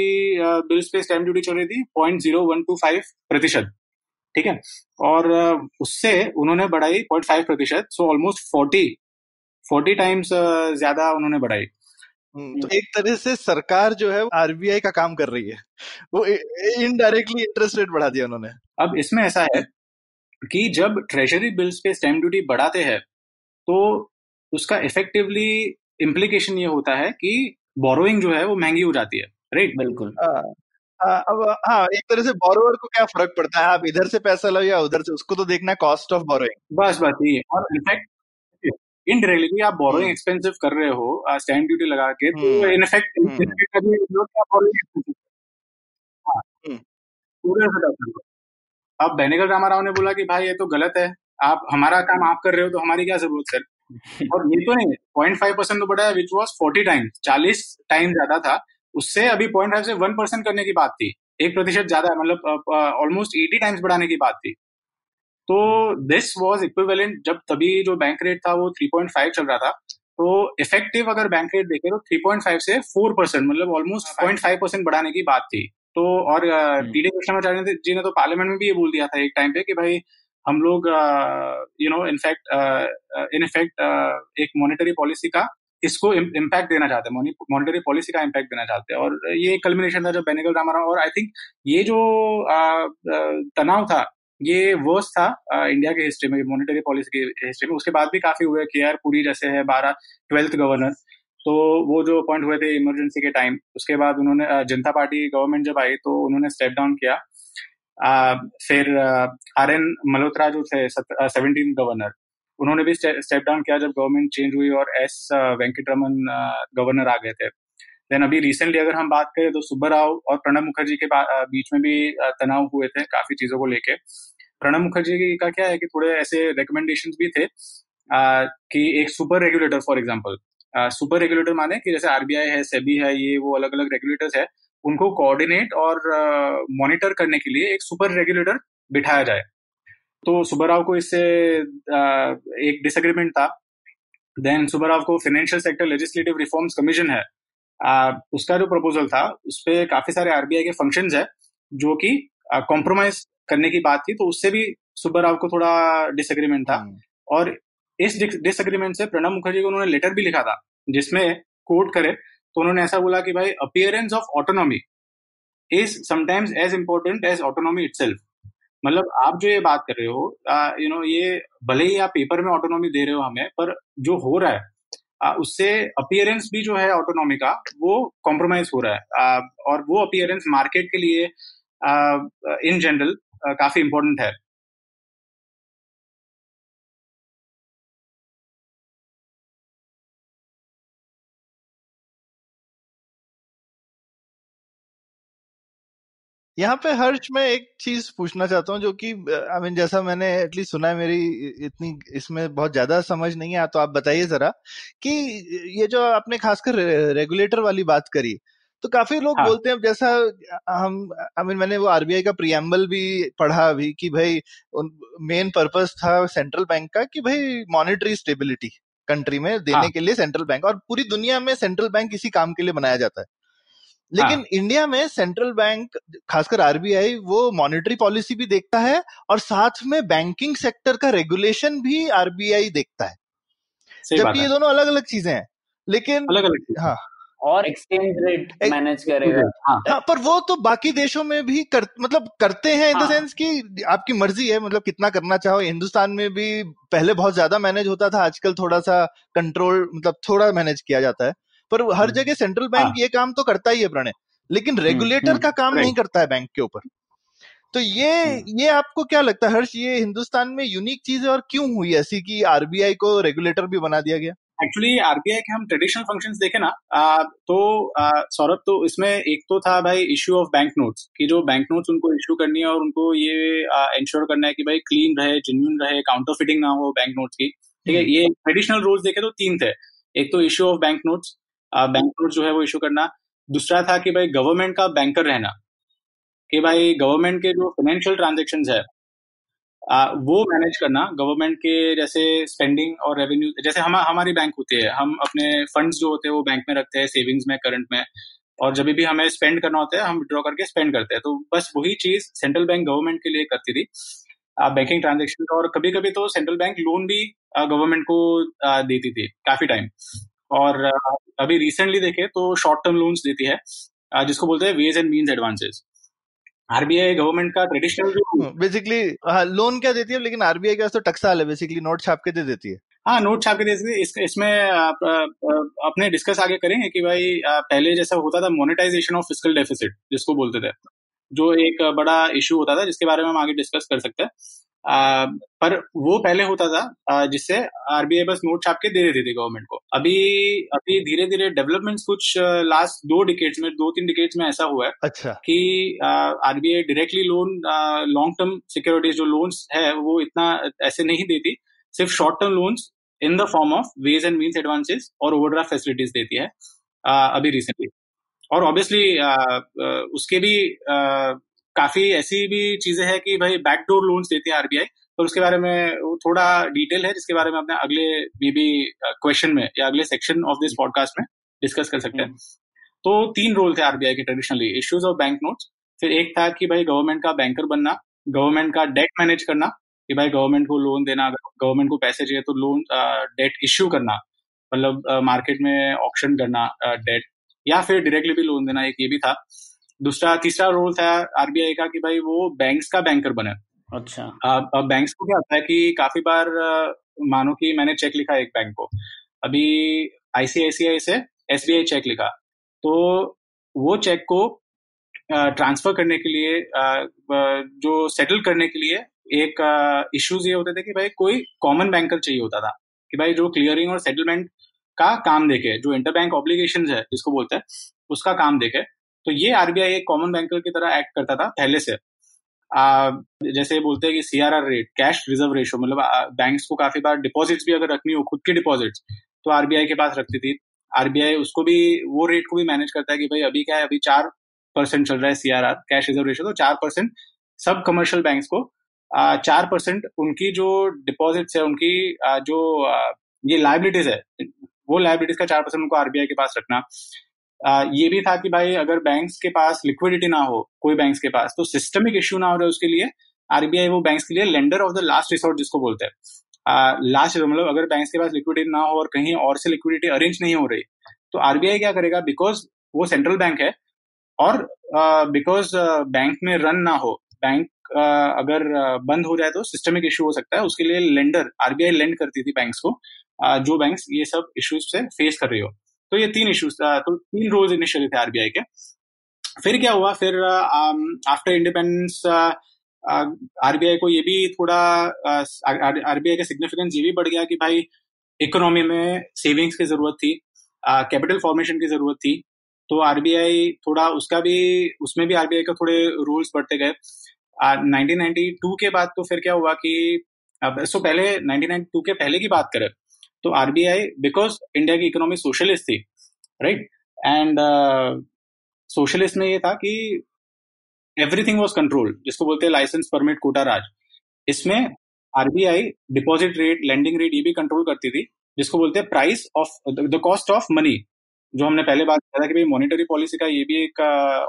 बिल्स पे स्टैंप ड्यूटी चल रही थी point zero one two five प्रतिशत, ठीक है, और uh, उससे उन्होंने बढ़ाई पॉइंट फाइव प्रतिशत, so almost forty times uh, ज्यादा उन्होंने बढ़ाई। तो एक तरह से सरकार जो है आरबीआई का काम कर रही है, वो इनडायरेक्टली इंटरेस्ट रेट बढ़ा दिया उन्होंने। अब इसमें ऐसा है कि जब ट्रेजरी बिल्स पे स्टैंप ड्यूटी बढ़ाते हैं तो उसका इफेक्टिवली इम्प्लीकेशन ये होता है कि बोरोइंग जो है वो महंगी हो जाती है, राइट? बिल्कुल। अब हाँ, एक तरह से बोरोवर को क्या फर्क पड़ता है, आप इधर से पैसा लो या उधर से, उसको तो देखना कॉस्ट ऑफ बोरोइंग, बस बस ये। और इनफैक्ट इनडायरेक्टली आप बोरोइंग एक्सपेंसिव कर रहे हो स्टैंप ड्यूटी लगा के, तो इनफैक्ट अब बेनगल रामा राव ने बोला कि भाई ये तो गलत है, आप हमारा काम आप कर रहे हो तो हमारी क्या जरूरत सर। और ये तो नहीं, पॉइंट फाइव परसेंट तो बढ़ा है, which was forty times, forty time ज्यादा था उससे। अभी पॉइंट फाइव से वन परसेंट करने की बात थी, एक प्रतिशत ज्यादा है, मतलब ऑलमोस्ट एटी टाइम्स बढ़ाने की बात थी। तो दिस वाज इक्विवेलेंट, जब तभी जो बैंक रेट था वो थ्री पॉइंट फाइव चल रहा था, तो इफेक्टिव अगर बैंक रेट देखें तो थ्री पॉइंट फाइव से फोर परसेंट, मतलब ऑलमोस्ट पॉइंट फाइव परसेंट बढ़ाने की बात थी। तो और टी डी कृष्णमाचारी जी ने तो पार्लियामेंट में भी ये बोल दिया था एक टाइम पे कि भाई हम लोग यू नो इनफैक्ट इनफैक्ट एक मॉनेटरी पॉलिसी का इसको इम्पैक्ट देना चाहते हैं, मॉनेटरी पॉलिसी का इम्पैक्ट देना चाहते हैं। और ये कल्मिनेशन था जब बेनगल रामा राव, और आई थिंक ये जो uh, uh, तनाव था ये वर्स था uh, इंडिया के हिस्ट्री में, मॉनेटरी पॉलिसी की हिस्ट्री में। उसके बाद भी काफी हुए, के आर पुरी जैसे है बारह ट्वेल्थ गवर्नर, तो वो जो अपॉइंट हुए थे इमरजेंसी के टाइम, उसके बाद उन्होंने uh, जनता पार्टी गवर्नमेंट जब आई तो उन्होंने स्टेप डाउन किया। Uh, फिर आर एन मल्होत्रा जो थे सेवनटीन गवर्नर, उन्होंने भी स्टेप डाउन किया जब गवर्नमेंट चेंज हुई और एस वेंकटरमन गवर्नर आ गए थे। देन अभी रिसेंटली अगर हम बात करें तो सुब्बराव और प्रणब मुखर्जी के बीच में भी तनाव हुए थे काफी चीजों को लेके। प्रणब मुखर्जी का क्या है कि थोड़े ऐसे रिकमेंडेशंस भी थे uh, कि एक super regulator, for example super regulator माने कि जैसे आरबीआई है, सेबी है, ये वो अलग अलग रेगुलेटर्स है, उनको कोऑर्डिनेट और मॉनिटर uh, करने के लिए एक सुपर रेगुलेटर बिठाया जाए। तो सुब्बराव को इससे uh, एक डिसएग्रीमेंट था। देन सुब्बराव को financial sector legislative reforms commission है, uh, उसका जो प्रपोजल था उस पर काफी सारे आरबीआई के फंक्शंस है जो कि कॉम्प्रोमाइज uh, करने की बात थी, तो उससे भी सुब्बराव को थोड़ा डिसएग्रीमेंट था। और इस डिसएग्रीमेंट से प्रणब मुखर्जी को उन्होंने लेटर भी लिखा था जिसमें कोट करे तो उन्होंने ऐसा बोला कि भाई appearance of autonomy is sometimes as important as autonomy itself. मतलब आप जो ये बात कर रहे हो, यू नो you know, ये भले ही आप पेपर में ऑटोनॉमी दे रहे हो हमें, पर जो हो रहा है उससे अपीयरेंस भी जो है ऑटोनॉमी का वो कॉम्प्रोमाइज हो रहा है, और वो अपीयरेंस मार्केट के लिए इन जनरल काफी इम्पोर्टेंट है. यहाँ पे हर्ष मैं एक चीज पूछना चाहता हूँ जो कि आई मीन जैसा मैंने एटलीस्ट सुना है, मेरी इतनी इसमें बहुत ज्यादा समझ नहीं है, तो आप बताइए जरा कि ये जो आपने खासकर रेगुलेटर वाली बात करी तो काफी लोग हाँ. बोलते हैं, जैसा हम आई मीन मैंने वो आरबीआई का प्रीएम्बल भी पढ़ा अभी कि भाई मेन पर्पस था सेंट्रल बैंक का कि भाई मॉनेटरी स्टेबिलिटी कंट्री में देने हाँ. के लिए सेंट्रल बैंक, और पूरी दुनिया में सेंट्रल बैंक इसी काम के लिए बनाया जाता है. लेकिन हाँ. इंडिया में सेंट्रल बैंक खासकर आरबीआई वो मॉनेटरी पॉलिसी भी देखता है और साथ में बैंकिंग सेक्टर का रेगुलेशन भी आरबीआई देखता है, जबकि ये दोनों अलग अलग चीजें हैं. लेकिन अलग-अलग हाँ और एक्सचेंज रेट मैनेज करेगा हाँ. हाँ, पर वो तो बाकी देशों में भी कर, मतलब करते हैं इन द सेंस कि आपकी मर्जी है, मतलब कितना करना चाहो. हिंदुस्तान में भी पहले बहुत ज्यादा मैनेज होता था, आजकल थोड़ा सा कंट्रोल मतलब थोड़ा मैनेज किया जाता है, पर हर जगह सेंट्रल बैंक हाँ. ये काम तो करता ही है प्रणय, लेकिन रेगुलेटर हुँ, का काम नहीं करता है बैंक के ऊपर. तो ये ये आपको क्या लगता है हर्ष, ये हिंदुस्तान में यूनिक चीज है और क्यों हुई ऐसी कि आरबीआई को रेगुलेटर भी बना दिया गया? एक्चुअली आरबीआई के हम ट्रेडिशनल फंक्शंस देखे ना आ, तो सौरभ तो इसमें एक तो था भाई इश्यू ऑफ बैंक नोट्स, कि जो बैंक नोट्स उनको इश्यू करनी है और उनको ये इंश्योर करना है कि भाई क्लीन रहे, जेन्युइन रहे, काउंटरफिटिंग ना हो बैंक नोट्स की. ठीक है, ये ट्रेडिशनल रूल्स देखे तो तीन थे. एक तो issue of bank notes, bank note जो है वो इशू करना. दूसरा था कि भाई गवर्नमेंट का बैंकर रहना, कि भाई गवर्नमेंट के जो फाइनेंशियल ट्रांजेक्शंस है आ, वो मैनेज करना. गवर्नमेंट के जैसे स्पेंडिंग और रेवेन्यू, जैसे हम हमारी बैंक होती है, हम अपने फंड्स जो होते हैं वो बैंक में रखते हैं, सेविंग्स में, करंट में, और जब भी हमें स्पेंड करना होता है हम विड्रॉ करके स्पेंड करते हैं. तो बस वही चीज सेंट्रल बैंक गवर्नमेंट के लिए करती थी बैंकिंग ट्रांजेक्शन, और कभी कभी तो सेंट्रल बैंक लोन भी गवर्नमेंट को देती थी काफी टाइम. और अभी रिसेंटली देखे तो शॉर्ट टर्म लोन्स देती है जिसको बोलते हैं ways and means advances. RBI government का ट्रेडिशनल बेसिकली लोन क्या देती है, लेकिन आरबीआई का तो टकसाल है, बेसिकली नोट छाप के दे देती है. हाँ, नोट छाप के दे देती है. इस, इसमें अपने डिस्कस आगे करेंगे कि भाई पहले जैसा होता था मोनेटाइजेशन ऑफ फिस्कल डेफिसिट जिसको बोलते थे, जो एक बड़ा इश्यू होता था जिसके बारे में हम आगे डिस्कस कर सकते हैं. आ, पर वो पहले होता था जिससे आरबीआई बस नोट छाप के दे देती थी गवर्नमेंट को. अभी अभी धीरे धीरे डेवलपमेंट्स कुछ लास्ट दो डिकेड्स में दो तीन डिकेड्स में ऐसा हुआ है अच्छा. कि RBI directly loan long term securities जो लोन्स है वो इतना ऐसे नहीं देती, सिर्फ short term loans in the form of ways and means advances और ओवरड्राफ्ट फैसिलिटीज देती है आ, अभी रिसेंटली. और ऑब्वियसली उसके भी आ, काफी ऐसी भी चीजें हैं कि भाई बैकडोर लोन्स देती है आरबीआई, और उसके बारे में वो थोड़ा डिटेल है जिसके बारे में अपने अगले मे बी क्वेश्चन में या अगले सेक्शन ऑफ दिस पॉडकास्ट में डिस्कस कर सकते हैं. तो तीन रोल थे आरबीआई के traditionally, issues of bank notes, फिर एक था कि भाई गवर्नमेंट का बैंकर बनना, गवर्नमेंट का डेट मैनेज करना, कि भाई गवर्नमेंट को लोन देना, गवर्नमेंट को पैसे चाहिए तो लोन डेट इश्यू करना, मतलब मार्केट में ऑक्शन करना डेट, या फिर डायरेक्टली भी लोन देना, एक ये भी था. दूसरा तीसरा रोल था आरबीआई का कि भाई वो बैंक्स का बैंकर बने. अच्छा, अब बैंक्स को क्या होता है कि काफी बार आ, मानो कि मैंने चेक लिखा एक बैंक को, अभी आईसीआईसीआई से एसबीआई चेक लिखा, तो वो चेक को ट्रांसफर करने के लिए आ, जो सेटल करने के लिए एक इश्यूज ये होते थे कि भाई कोई कॉमन बैंकर चाहिए होता था, कि भाई जो क्लियरिंग और सेटलमेंट का काम देखे, जो इंटरबैंक ऑब्लिगेशंस है जिसको बोलते हैं उसका काम देखे. तो ये आरबीआई एक कॉमन बैंकर की तरह एक्ट करता था पहले से. आ, जैसे बोलते हैं कि CRR rate, cash reserve ratio, मतलब बैंक्स को काफी बार डिपॉजिट्स भी अगर रखनी हो, खुद की डिपॉजिट्स, तो आरबीआई के पास रखती थी. आरबीआई उसको भी, वो रेट को भी मैनेज करता है कि भाई अभी क्या है, अभी चार परसेंट चल रहा है सीआरआर, कैश रिजर्व रेशो, तो चार परसेंट सब कमर्शियल बैंक्स को आ, चार परसेंट उनकी जो डिपॉजिट्स है, उनकी आ, जो आ, ये लायबिलिटीज है, वो लायबिलिटीज का चार परसेंट उनको आरबीआई के पास रखना. Uh, ये भी था कि भाई अगर बैंक्स के पास लिक्विडिटी ना हो, कोई बैंक्स के पास, तो सिस्टमिक इश्यू ना हो रहा है, उसके लिए आरबीआई वो बैंक्स के लिए lender of the last resort जिसको बोलते हैं, लास्ट रिसोर्ट, मतलब अगर बैंक्स के पास लिक्विडिटी ना हो और कहीं और से लिक्विडिटी अरेंज नहीं हो रही, तो आरबीआई क्या करेगा, बिकॉज वो सेंट्रल बैंक है और बिकॉज uh, बैंक uh, में रन ना हो, बैंक uh, अगर uh, बंद हो जाए तो सिस्टमिक इश्यू हो सकता है, उसके लिए लेंडर आरबीआई लेंड करती थी बैंक्स को, जो बैंक ये सब इश्यूज से फेस कर रही हो। तो ये तीन इश्यूज, तो तीन रोल्स इनिशियली थे आरबीआई के। फिर क्या हुआ, फिर आफ्टर इंडिपेंडेंस आरबीआई को ये भी थोड़ा, आरबीआई का सिग्निफिकेंस ये भी बढ़ गया कि भाई इकोनॉमी में सेविंग्स की जरूरत थी, कैपिटल फॉर्मेशन की जरूरत थी, तो आरबीआई थोड़ा उसका भी, उसमें भी आरबीआई का थोड़े रोल्स बढ़ते गए। नाइनटीन नाइंटी टू के बाद तो फिर क्या हुआ कि सो पहले नाइनटीन नाइंटी टू के पहले की बात करें तो आरबीआई, बिकॉज इंडिया की इकोनॉमी सोशलिस्ट थी, राइट, एंड सोशलिस्ट में ये था कि एवरीथिंग वाज कंट्रोल्ड, जिसको बोलते हैं लाइसेंस, परमिट, कोटा, राज। इसमें RBI deposit rate, lending rate, ये भी कंट्रोल करती थी, जिसको बोलते हैं price of the cost of money. जो हमने पहले बात किया था कि भाई मॉनेटरी पॉलिसी का ये भी एक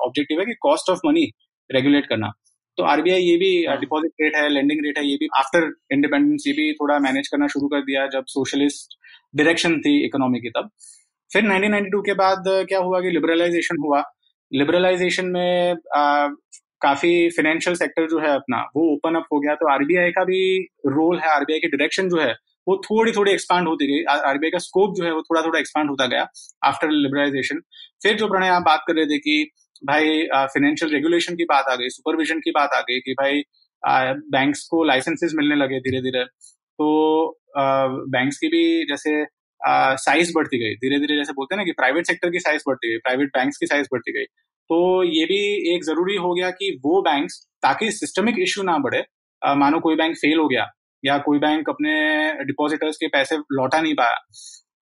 ऑब्जेक्टिव है कि कॉस्ट ऑफ मनी रेगुलेट करना, तो आरबीआई ये भी डिपॉजिट uh, रेट है, लेंडिंग रेट है, ये भी आफ्टर इंडिपेंडेंस ये भी थोड़ा मैनेज करना शुरू कर दिया जब सोशलिस्ट डायरेक्शन थी इकोनॉमी की। तब फिर नाइनटीन नाइंटी टू के बाद क्या हुआ कि लिबरलाइजेशन हुआ। लिबरलाइजेशन में uh, काफी फाइनेंशियल सेक्टर जो है अपना वो ओपन अप हो गया, तो आरबीआई का भी रोल है, आरबीआई की डायरेक्शन जो है वो थोड़ी थोड़ी एक्सपांड होती गई, आरबीआई का स्कोप जो है वो थोड़ा थोड़ा एक्सपांड होता गया आफ्टर लिबरलाइजेशन। फिर जो प्रणय आप बात कर रहे थे कि भाई फाइनेंशियल रेगुलेशन की बात आ गई, सुपरविजन की बात आ गई कि भाई बैंक्स को लाइसेंसेस मिलने लगे धीरे धीरे, तो बैंक्स की भी जैसे साइज बढ़ती गई धीरे धीरे, जैसे बोलते हैं ना कि प्राइवेट सेक्टर की साइज बढ़ती गई, प्राइवेट बैंक्स की साइज बढ़ती गई, तो ये भी एक जरूरी हो गया कि वो बैंक्स, ताकि सिस्टमिक इश्यू ना बढ़े, मानो कोई बैंक फेल हो गया या कोई बैंक अपने डिपॉजिटर्स के पैसे लौटा नहीं पाया,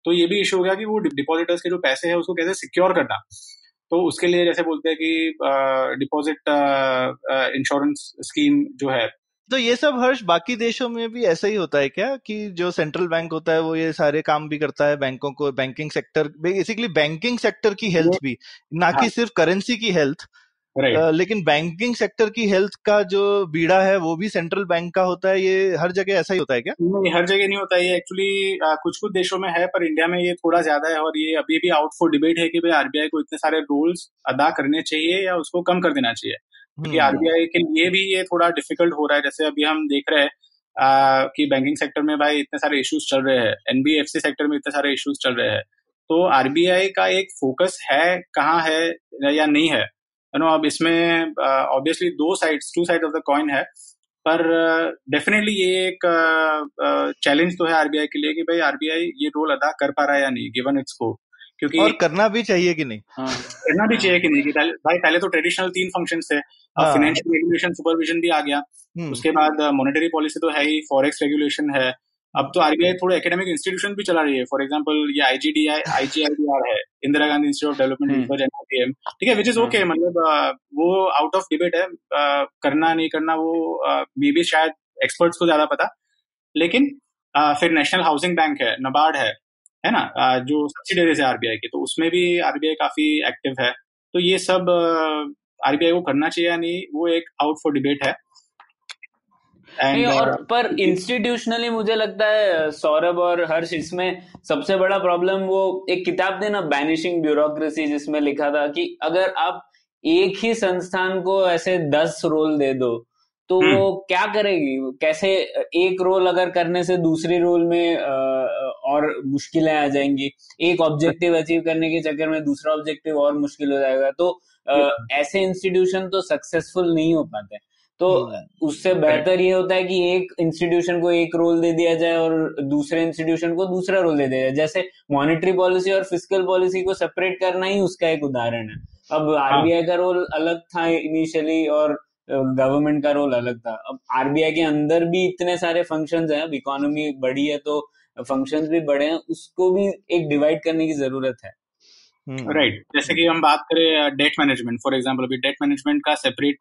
तो ये भी इश्यू हो गया कि वो डिपॉजिटर्स के जो पैसे है उसको कैसे सिक्योर करना। तो उसके लिए जैसे बोलते हैं कि डिपॉजिट इंश्योरेंस स्कीम जो है। तो ये सब हर्ष बाकी देशों में भी ऐसा ही होता है क्या कि जो सेंट्रल बैंक होता है वो ये सारे काम भी करता है, बैंकों को, banking sector, basically banking sector की हेल्थ भी, ना कि सिर्फ करेंसी की हेल्थ, Right. Uh, लेकिन बैंकिंग सेक्टर की हेल्थ का जो बीड़ा है वो भी सेंट्रल बैंक का होता है। ये हर जगह ऐसा ही होता है क्या? नहीं, हर जगह नहीं होता है ये, एक्चुअली कुछ कुछ देशों में है, पर इंडिया में ये थोड़ा ज्यादा है, और ये अभी भी आउट फॉर डिबेट है कि भाई आरबीआई को इतने सारे रूल्स अदा करने चाहिए या उसको कम कर देना चाहिए, क्योंकि आरबीआई के लिए भी ये थोड़ा डिफिकल्ट हो रहा है। जैसे अभी हम देख रहे हैं कि बैंकिंग सेक्टर में भाई इतने सारे इश्यूज चल रहे हैं, एनबीएफसी सेक्टर में इतने सारे इश्यूज चल रहे हैं, तो आरबीआई का एक फोकस है कहाँ है या नहीं है, यू नो। अब इसमें ऑब्वियसली दो sides, two side of the coin है, पर डेफिनेटली ये एक चैलेंज तो है आरबीआई के लिए कि भाई आरबीआई ये रोल अदा कर पा रहा है या नहीं, गिवन इट्स स्कोप, क्योंकि और करना भी चाहिए कि नहीं, करना भी चाहिए कि नहीं, कि भाई पहले तो ट्रेडिशनल तीन फंक्शंस थे, अब फाइनेंशियल रेगुलेशन, सुपरविजन भी आ गया, उसके बाद मॉनेटरी पॉलिसी तो है ही, फॉरेक्स रेगुलेशन है, अब तो आरबीआई थोड़े एकेडमिक इंस्टीट्यूशन भी चला रही है, फॉर एग्जांपल ये आईजीडीआई, आईजीआईडीआर है, Indira Gandhi institute of development research, NREM, ठीक है, विच इज ओके, मतलब वो आउट ऑफ डिबेट है, uh, करना नहीं करना वो मे uh, बी शायद एक्सपर्ट्स को ज्यादा पता, लेकिन uh, फिर नेशनल हाउसिंग बैंक है, नाबार्ड है है ना, uh, जो सब्सिडरीज है आरबीआई की, तो उसमें भी आरबीआई काफी एक्टिव है, तो ये सब आरबीआई uh, को करना चाहिए या नहीं, वो एक आउट फॉर डिबेट है। And, और uh, पर इंस्टीट्यूशनली मुझे लगता है सौरभ और हर्ष, इसमें सबसे बड़ा प्रॉब्लम, वो एक किताब थी ना बैनिशिंग ब्यूरोक्रेसी, जिसमें लिखा था कि अगर आप एक ही संस्थान को ऐसे दस रोल दे दो तो हुँ. वो क्या करेगी, कैसे, एक रोल अगर करने से दूसरे रोल में और मुश्किलें आ जाएंगी, एक ऑब्जेक्टिव अचीव करने के चक्कर में दूसरा ऑब्जेक्टिव और मुश्किल हो जाएगा, तो हुँ. ऐसे इंस्टीट्यूशन तो सक्सेसफुल नहीं हो पाते, तो उससे बेहतर ये होता है कि एक इंस्टीट्यूशन को एक रोल दे दिया जाए और दूसरे इंस्टीट्यूशन को दूसरा रोल दे दिया जाए। जैसे मॉनेटरी पॉलिसी और फिस्कल पॉलिसी को सेपरेट करना ही उसका एक उदाहरण है। अब आरबीआई का रोल अलग था इनिशियली और गवर्नमेंट का रोल अलग था। अब आरबीआई के अंदर भी इतने सारे फंक्शंस हैं, अब इकोनॉमी बड़ी है तो फंक्शंस भी बड़े हैं, उसको भी एक डिवाइड करने की जरूरत है। Right right. जैसे कि हम बात करें डेट मैनेजमेंट, फॉर एग्जांपल अभी डेट मैनेजमेंट का सेपरेट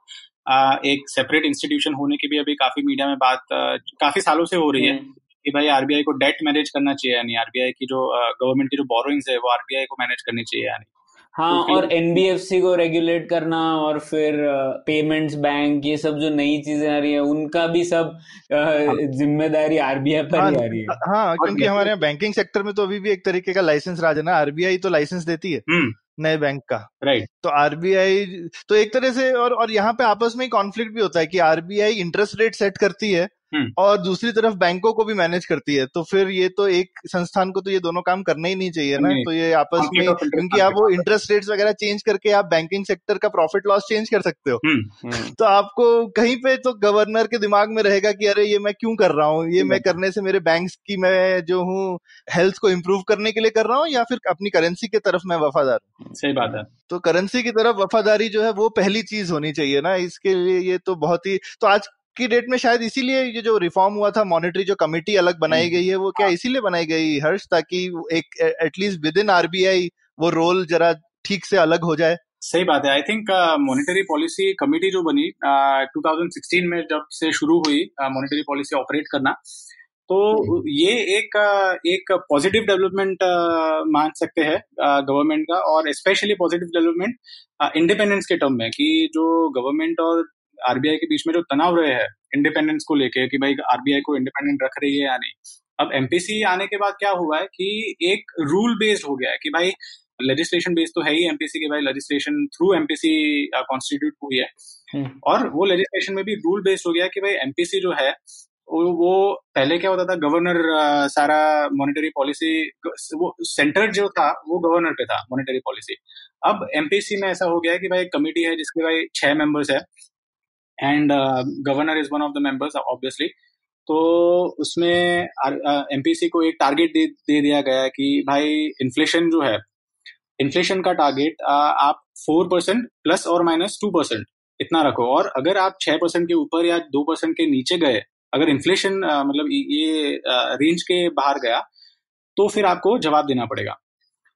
uh, एक सेपरेट इंस्टीट्यूशन होने की भी अभी काफी मीडिया में बात uh, काफी सालों से हो रही है कि भाई आरबीआई को डेट मैनेज करना चाहिए या नहीं, आरबीआई की जो गवर्नमेंट uh, की जो बोरोइंग्स है वो आरबीआई को मैनेज करनी चाहिए या नहीं। हाँ, तो और एनबीएफसी को रेगुलेट करना और फिर पेमेंट्स बैंक, ये सब जो नई चीजें आ रही है उनका भी सब जिम्मेदारी आरबीआई पर ही आ रही है। हाँ, क्योंकि हमारे यहाँ बैंकिंग सेक्टर में तो अभी भी एक तरीके का लाइसेंस राज है ना, आरबीआई तो लाइसेंस देती है नए बैंक का, राइट, तो आरबीआई तो एक तरह से, और और यहाँ पे आपस में कॉन्फ्लिक्ट भी होता है कि आरबीआई इंटरेस्ट रेट सेट करती है और दूसरी तरफ बैंकों को भी मैनेज करती है, तो फिर ये तो एक संस्थान को तो ये दोनों काम करना ही नहीं चाहिए ना। तो ये आपस में, क्योंकि आप वो इंटरेस्ट रेट्स वगैरह चेंज करके आप बैंकिंग सेक्टर का प्रॉफिट लॉस चेंज कर सकते हो, तो आपको कहीं पे तो गवर्नर के दिमाग में रहेगा कि अरे ये मैं क्यों कर रहा हूँ, ये मैं करने से मेरे बैंक की मैं जो हूँ हेल्थ को इम्प्रूव करने के लिए कर रहा हूँ या फिर अपनी करेंसी की तरफ मैं वफादार हूँ। सही बात है, तो करेंसी की तरफ वफादारी जो है वो पहली चीज होनी चाहिए ना। इसके लिए ये तो बहुत ही, तो आज की डेट में शायद इसीलिए ये जो रिफॉर्म हुआ था, मॉनेटरी जो कमेटी अलग बनाई गई है वो क्या इसीलिए बनाई गई हर्ष, ताकि एक एटलीस्ट विद इन आरबीआई वो रोल जरा ठीक से अलग हो जाए। सही बात है। I think monetary policy committee जो बनी uh, दो हज़ार सोलह में जब से शुरू हुई मॉनेटरी पॉलिसी ऑपरेट करना, तो ये एक एक पॉजिटिव डेवलपमेंट मान सकते हैं गवर्नमेंट का, और स्पेशली पॉजिटिव डेवलपमेंट इंडिपेंडेंस के टर्म में कि जो गवर्नमेंट और आरबीआई के बीच में जो तनाव रहे हैं इंडिपेंडेंस को लेके कि भाई आरबीआई को इंडिपेंडेंट रख रही है या नहीं। अब एमपीसी आने के बाद क्या हुआ है कि एक रूल बेस्ड हो गया है कि भाई लेजिस्लेशन बेस्ड तो है ही एमपीसी के, भाई लेजिस्लेशन थ्रू एमपीसी कॉन्स्टिट्यूट हुई है, और वो लेजिस्लेशन में भी रूल बेस्ड हो गया कि भाई एमपीसी जो है वो, पहले क्या होता था गवर्नर सारा मॉनेटरी पॉलिसी वो सेंटर जो था वो गवर्नर पे था मॉनेटरी पॉलिसी। अब एमपीसी में ऐसा हो गया है कि भाई कमेटी है जिसके भाई छह मेंबर्स है and governor is one of the members obviously, तो उसमें एमपीसी को एक टारगेट दे, दे दिया गया कि भाई इन्फ्लेशन जो है, इन्फ्लेशन का टारगेट आप फोर परसेंट प्लस और माइनस टू परसेंट इतना रखो, और अगर आप छह परसेंट के ऊपर या दो परसेंट के नीचे गए, अगर इन्फ्लेशन मतलब ये रेंज के बाहर गया तो फिर आपको जवाब देना पड़ेगा।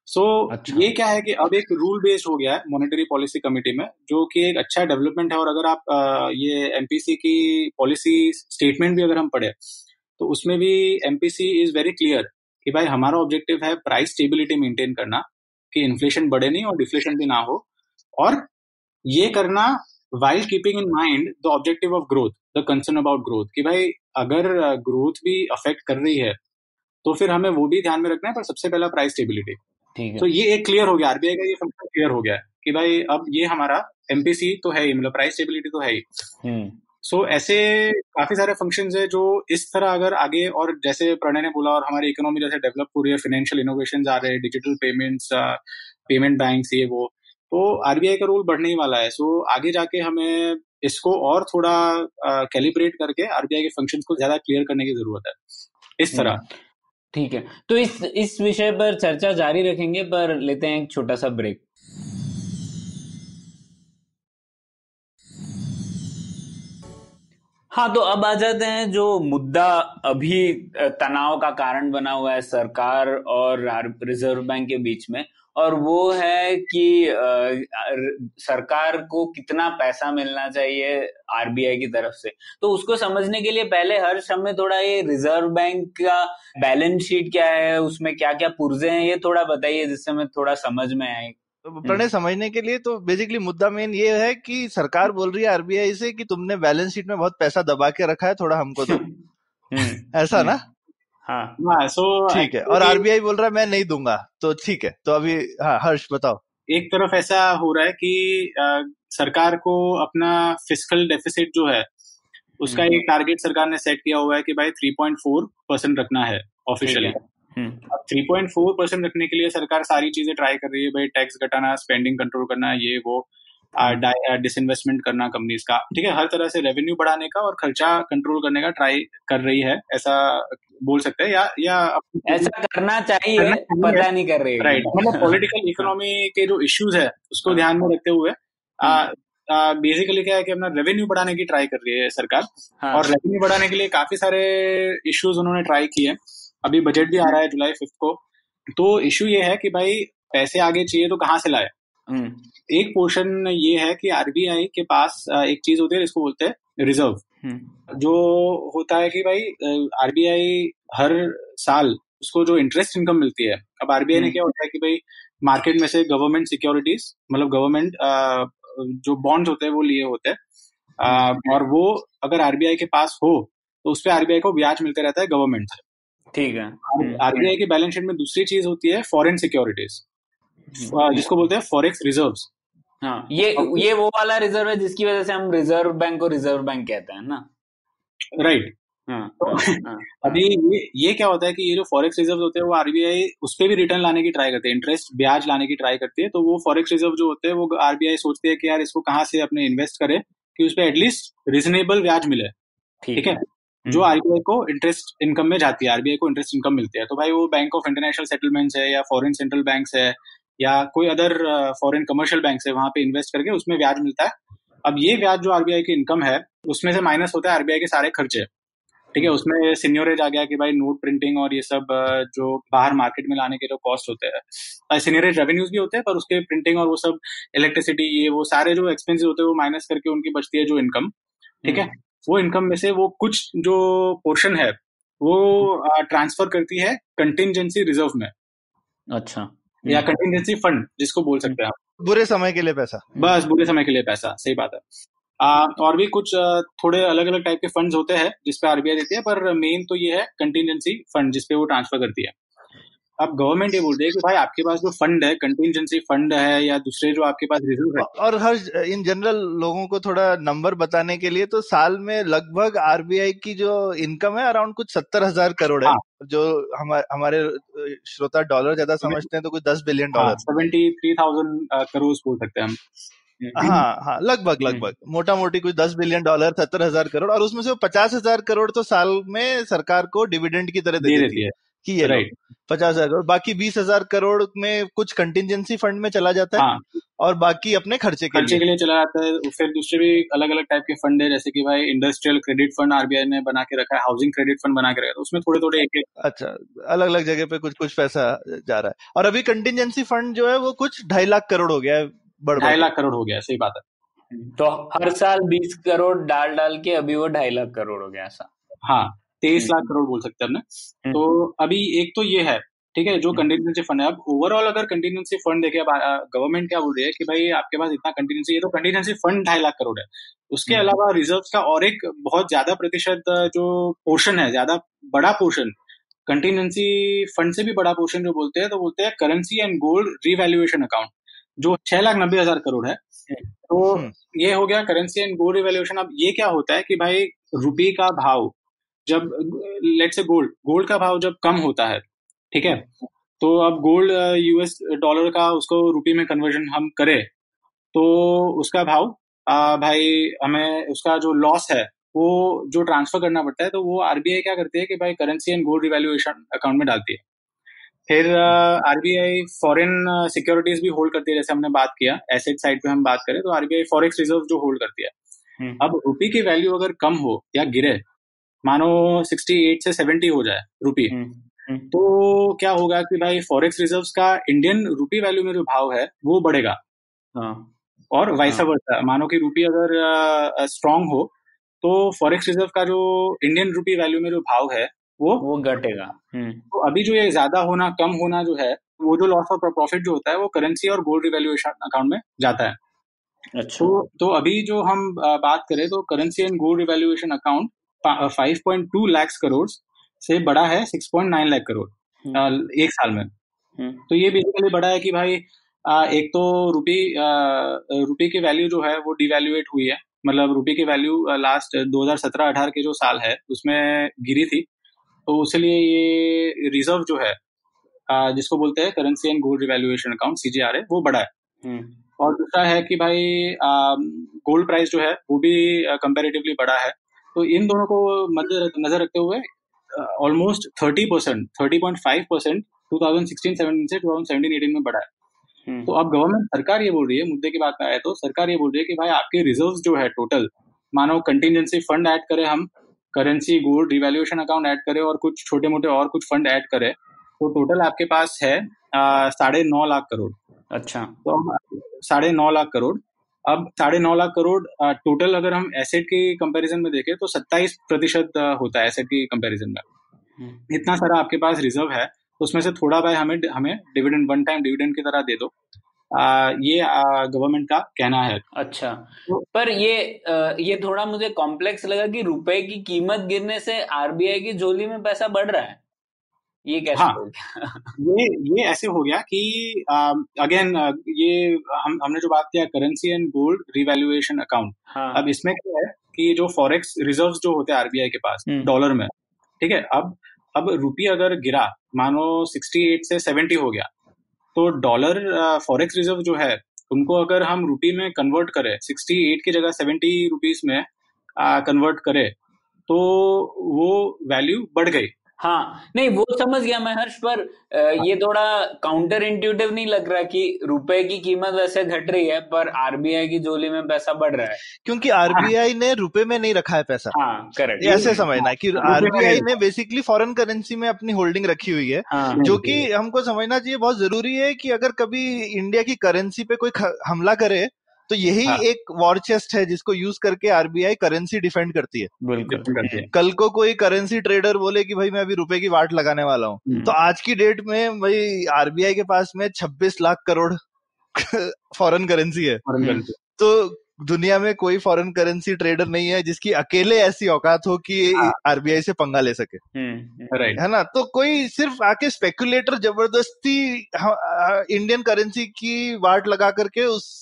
सो so, अच्छा। ये क्या है कि अब एक रूल बेस्ड हो गया है मॉनेटरी पॉलिसी कमेटी में, जो कि एक अच्छा डेवलपमेंट है। और अगर आप आ, ये एमपीसी की पॉलिसी स्टेटमेंट भी अगर हम पढ़े तो उसमें भी एमपीसी इज वेरी क्लियर कि भाई हमारा ऑब्जेक्टिव है प्राइस स्टेबिलिटी मेंटेन करना, कि इन्फ्लेशन बढ़े नहीं और डिफ्लेशन भी ना हो, और ये करना while keeping in mind the objective of growth, the concern about growth, कि भाई अगर growth भी affect कर रही है तो फिर हमें वो भी ध्यान में रखना है, पर सबसे पहला price stability। ठीक है, तो ये एक क्लियर हो गया, आरबीआई का ये फंक्शन क्लियर हो गया कि भाई अब ये हमारा एमपीसी तो है ही, मतलब प्राइस स्टेबिलिटी तो है ही। सो so, ऐसे काफी सारे फंक्शंस है जो इस तरह अगर आगे, और जैसे प्रणय ने बोला, और हमारी इकोनॉमी जैसे डेवलप हो रही है, फाइनेंशियल इनोवेशन आ रहे हैं, डिजिटल पेमेंट्स, पेमेंट बैंक्स, ये वो, तो आरबीआई का रोल बढ़ने ही वाला है। सो आगे जाके हमें इसको और थोड़ा कैलिब्रेट करके आरबीआई के फंक्शंस को ज्यादा क्लियर करने की जरूरत है इस तरह। ठीक है, तो इस इस विषय पर चर्चा जारी रखेंगे, पर लेते हैं एक छोटा सा ब्रेक। हाँ, तो अब आ जाते हैं जो मुद्दा अभी तनाव का कारण बना हुआ है सरकार और रिजर्व बैंक के बीच में, और वो है कि सरकार को कितना पैसा मिलना चाहिए आरबीआई की तरफ से। तो उसको समझने के लिए पहले हर्ष हमें थोड़ा ये रिजर्व बैंक का बैलेंस शीट क्या है, उसमें क्या क्या पुर्जे हैं, ये थोड़ा बताइए जिससे हमें थोड़ा समझ में आए। प्रणय, समझने के लिए तो बेसिकली मुद्दा मेन ये है कि सरकार बोल रही है आरबीआई से कि तुमने बैलेंस शीट में बहुत पैसा दबा के रखा है, थोड़ा हमको दो, ऐसा ना? हाँ, सो ठीक है। और आरबीआई बोल रहा है मैं नहीं दूंगा, तो ठीक है। तो अभी हाँ, हर्ष बताओ। एक तरफ ऐसा हो रहा है कि आ, सरकार को अपना फिस्कल डेफिसिट जो है उसका एक टारगेट सरकार ने सेट किया हुआ है कि भाई तीन पॉइंट चार परसेंट रखना है ऑफिशियली। अब तीन पॉइंट चार परसेंट रखने के लिए सरकार सारी चीजें ट्राई कर रही है, भाई टैक्स घटाना, स्पेंडिंग कंट्रोल करना, ये वो, डिसइन्वेस्टमेंट करना कंपनीज का, ठीक है, हर तरह से रेवेन्यू बढ़ाने का और खर्चा कंट्रोल करने का ट्राई कर रही है, ऐसा बोल सकते हैं, या या ऐसा करना चाहिए, करना चाहिए पता नहीं कर रही है, राइट। मतलब पॉलिटिकल इकोनॉमी के जो इश्यूज है उसको ध्यान में रखते हुए बेसिकली क्या है कि अपना रेवेन्यू बढ़ाने की ट्राई कर रही है सरकार, और रेवेन्यू बढ़ाने के लिए काफी सारे इश्यूज उन्होंने ट्राई किए। अभी बजट भी आ रहा है जुलाई फिफ्थ को, तो इश्यू ये है कि भाई पैसे आगे चाहिए तो कहाँ से लाए। एक पोर्शन ये है कि आरबीआई के पास एक चीज होती है जिसको बोलते हैं रिजर्व, जो होता है कि भाई आरबीआई हर साल उसको जो इंटरेस्ट इनकम मिलती है। अब आरबीआई ने क्या होता है कि भाई मार्केट में से गवर्नमेंट सिक्योरिटीज, मतलब गवर्नमेंट जो बॉन्ड्स होते हैं वो लिए होते हैं, और वो अगर आरबीआई के पास हो तो उस पर आरबीआई को ब्याज मिलता रहता है गवर्नमेंट से, ठीक है। आरबीआई की बैलेंस शीट में दूसरी चीज होती है फॉरेन सिक्योरिटीज, जिसको बोलते हैं फॉरेक्स रिजर्व्स। हाँ, ये ये वो वाला रिजर्व है जिसकी वजह से हम रिजर्व बैंक और रिजर्व बैंक कहते हैं ना, राइट। हाँ, तो हाँ, अभी ये, ये क्या होता है कि ये जो फॉरेक्स रिजर्व होते हैं वो आरबीआई उस पर भी रिटर्न लाने की ट्राई करते हैं, इंटरेस्ट ब्याज लाने की ट्राई करती है। तो वो फॉरेक्स रिजर्व जो होते हैं वो आरबीआई सोचते हैं कि यार इसको कहाँ से अपने इन्वेस्ट करे कि उस पर एटलीस्ट रिजनेबल ब्याज मिले, ठीक है, जो आरबीआई को इंटरेस्ट इनकम में जाती है, आरबीआई को इंटरेस्ट इनकम मिलती है। तो भाई वो बैंक ऑफ इंटरनेशनल सेटलमेंट्स है या फॉरेन सेंट्रल बैंक्स है या कोई अदर फॉरेन कमर्शियल बैंक्स है, वहां पे इन्वेस्ट करके उसमें ब्याज मिलता है। अब ये ब्याज जो आरबीआई की इनकम है उसमें से माइनस होता है आरबीआई के सारे खर्चे, ठीक है, उसमें सीनियरेज आ गया कि भाई नोट प्रिंटिंग और ये सब जो बाहर मार्केट में लाने के जो कॉस्ट होते हैं, सीनियरेज रेवेन्यूज भी होते हैं पर उसके प्रिंटिंग और वो सब इलेक्ट्रिसिटी ये वो सारे जो एक्सपेंसेस होते हैं वो माइनस करके उनकी बचती है जो इनकम, ठीक है, वो इनकम में से वो कुछ जो पोर्शन है वो ट्रांसफर करती है कंटिंजेंसी रिजर्व में, अच्छा, या कंटिंजेंसी फंड जिसको बोल सकते हैं आप, बुरे समय के लिए पैसा, बस बुरे समय के लिए पैसा, सही बात है। आ, और भी कुछ थोड़े अलग अलग टाइप के फंड्स होते हैं जिसपे आरबीआई देती है, पर मेन तो ये है कंटिंजेंसी फंड जिसपे वो ट्रांसफर करती है। अब गवर्नमेंट ये बोलती है कि भाई आपके पास जो फंड है, कंटिंजेंसी फंड है या दूसरे जो आपके पास रिजर्व है, और हर इन जनरल लोगों को थोड़ा नंबर बताने के लिए, तो साल में लगभग आरबीआई की जो इनकम है अराउंड कुछ सत्तर हजार करोड़ है, हाँ, जो हमा, हमारे श्रोता डॉलर ज्यादा समझते हैं तो कुछ दस billion dollar seventy three thousand crore बोल सकते हैं हम, हाँ हाँ लगभग लगभग मोटा मोटी कुछ दस बिलियन डॉलर सत्तर हजार करोड़, और उसमें से पचास हजार करोड़ तो साल में सरकार को डिविडेंड की तरह दे देती है कि ये राइट पचास हजार करोड़, बाकी बीस हजार करोड़ में कुछ कंटिंजेंसी फंड में चला जाता है, हाँ, और बाकी अपने खर्चे के, खर्चे के लिए चला जाता है। फिर दूसरे भी अलग अलग टाइप के फंड है जैसे कि भाई इंडस्ट्रियल क्रेडिट फंड आरबीआई ने बना के रखा है, हाउसिंग क्रेडिट फंड बना के रखा है, उसमें थोड़े थोड़े एक अच्छा अलग अलग जगह पे कुछ कुछ पैसा जा रहा है। और अभी कंटिंजेंसी फंड जो है वो कुछ ढाई लाख करोड़ हो गया है, ढाई लाख करोड़ हो गया, सही बात है। तो हर साल बीस करोड़ डाल डाल के अभी वो ढाई लाख करोड़ हो गया, ऐसा, हाँ, तेईस लाख करोड़ बोल सकते हैं हमने। तो अभी एक तो ये है, ठीक है, जो कंटिन्जेंसी फंड है। अब ओवरऑल अगर कंटिन्जेंसी फंड देखे, गवर्नमेंट क्या बोल रही है कि भाई आपके पास इतना कंटिन्जेंसी, ये तो कंटिन्जेंसी फंड ढाई लाख करोड़ है, उसके अलावा रिजर्व का और एक बहुत ज्यादा प्रतिशत जो पोर्शन है, ज्यादा बड़ा पोर्शन, कंटिन्जेंसी फंड से भी बड़ा पोर्शन जो बोलते हैं, तो बोलते हैं currency and gold revaluation account जो छह लाख नब्बे हजार करोड़ है। तो ये हो गया करेंसी एंड गोल्ड रिवैल्यूएशन। अब ये क्या होता है कि भाई रुपये का भाव जब, लेट्स से गोल्ड, गोल्ड का भाव जब कम होता है, ठीक है, तो अब गोल्ड यूएस डॉलर का उसको रुपये में कन्वर्जन हम करें तो उसका भाव आ, भाई हमें उसका जो लॉस है वो जो ट्रांसफर करना पड़ता है, तो वो आरबीआई क्या करती है कि भाई currency and gold revaluation account में डालती है। फिर आरबीआई फॉरेन सिक्योरिटीज भी होल्ड करती है, जैसे हमने बात किया एसेट साइड पे हम बात करें तो आरबीआई फॉरेक्स रिजर्व जो होल्ड करती है। अब रुपये की वैल्यू अगर कम हो या गिरे, मानो अड़सठ से सत्तर हो जाए रुपये, तो क्या होगा कि भाई फॉरेक्स रिजर्व्स का इंडियन रुपये वैल्यू में जो भाव है वो बढ़ेगा, और वाइस वर्सा, मानो कि रुपये अगर स्ट्रांग हो तो फॉरेक्स रिजर्व का जो इंडियन रुपये वैल्यू में जो भाव है वो वो घटेगा। तो अभी जो ये ज्यादा होना कम होना जो है, वो जो लॉस ऑफ प्रॉफिट जो होता है वो करेंसी और गोल्ड रिवैल्यूएशन अकाउंट में जाता है। अच्छा, तो, तो अभी जो हम बात करें तो currency and gold revaluation account पाँच पॉइंट दो लाख करोड़ से बड़ा है छह पॉइंट नौ लाख करोड़ एक साल में। तो ये बेसिकली बड़ा है कि भाई एक तो रुपये रुपये की वैल्यू जो है वो डिवैल्यूएट हुई है, मतलब रुपये की वैल्यू लास्ट दो हज़ार सत्रह अठारह के जो साल है उसमें गिरी थी, तो इसलिए ये रिजर्व जो है जिसको बोलते हैं currency and gold revaluation account CGR है वो बढ़ा है। और दूसरा है कि भाई गोल्ड प्राइस जो है वो भी कंपैरेटिवली बढ़ा है। तो इन दोनों को मद्दे नजर रखते हुए ऑलमोस्ट तीस परसेंट तीस पॉइंट फाइव परसेंट दो हज़ार सोलह सत्रह से दो हज़ार सत्रह अठारह में बढ़ा है। तो अब गवर्नमेंट, सरकार ये बोल रही है, मुद्दे की बात में आए तो सरकार ये बोल रही है कि भाई आपके रिजर्व जो है टोटल, मानो कंटिंजेंसी फंड ऐड करें हम, currency gold revaluation account add करे और कुछ छोटे मोटे और कुछ फंड ऐड करे, तो टोटल आपके पास है साढ़े नौ लाख करोड़। अच्छा, तो हम साढ़े नौ लाख करोड़ अब साढ़े नौ लाख करोड़ टोटल अगर हम एसेट की कंपैरिजन में देखें तो सत्ताईस प्रतिशत होता है एसेट की कंपैरिजन में। इतना सारा आपके पास रिजर्व है, उसमें से थोड़ा भाई हमें हमें डिविडेंड, वन टाइम डिविडेंड की तरह दे दो, आ, ये गवर्नमेंट का कहना है। अच्छा, पर ये आ, ये थोड़ा मुझे कॉम्प्लेक्स लगा कि रुपए की कीमत गिरने से आरबीआई की झोली में पैसा बढ़ रहा है, ये कैसे? हाँ, ये ये ऐसे हो गया कि अगेन ये हम हमने जो बात किया currency and gold revaluation account, अब इसमें क्या है कि जो फॉरेक्स रिजर्व्स जो होते हैं आरबीआई के पास डॉलर में, ठीक है, अब अब रुपये अगर गिरा मानो अड़सठ से सत्तर हो गया, तो डॉलर फॉरेक्स रिजर्व जो है उनको अगर हम रुपये में कन्वर्ट करें, अड़सठ की जगह सत्तर रुपीस में कन्वर्ट करें, तो वो वैल्यू बढ़ गई। हाँ नहीं वो समझ गया मैं हर्ष, पर ये थोड़ा काउंटर इंट्यूटिव नहीं लग रहा कि रुपए की कीमत वैसे घट रही है पर आरबीआई की झोली में पैसा बढ़ रहा है, क्योंकि आरबीआई हाँ। ने रुपए में नहीं रखा है पैसा। हाँ करेक्ट, ऐसे समझना है कि आरबीआई ने बेसिकली फॉरेन करेंसी में अपनी होल्डिंग रखी हुई है, हाँ, जो कि हमको समझना चाहिए बहुत जरूरी है कि अगर कभी इंडिया की करेंसी पे कोई हमला करे तो यही हाँ। एक वॉर चेस्ट है जिसको यूज करके आरबीआई करेंसी डिफेंड करती है। बिल्कुल, कल को कोई करेंसी ट्रेडर बोले कि भाई मैं अभी रुपए की वाट लगाने वाला हूँ, तो आज की डेट में भाई आरबीआई के पास में छब्बीस लाख करोड़ फॉरेन करेंसी है, तो दुनिया में कोई फॉरेन करेंसी ट्रेडर नहीं है जिसकी अकेले ऐसी औकात हो कि आरबीआई से पंगा ले सके, है ना। तो कोई सिर्फ आके स्पेक्यूलेटर जबरदस्ती इंडियन करेंसी की वाट लगा करके उस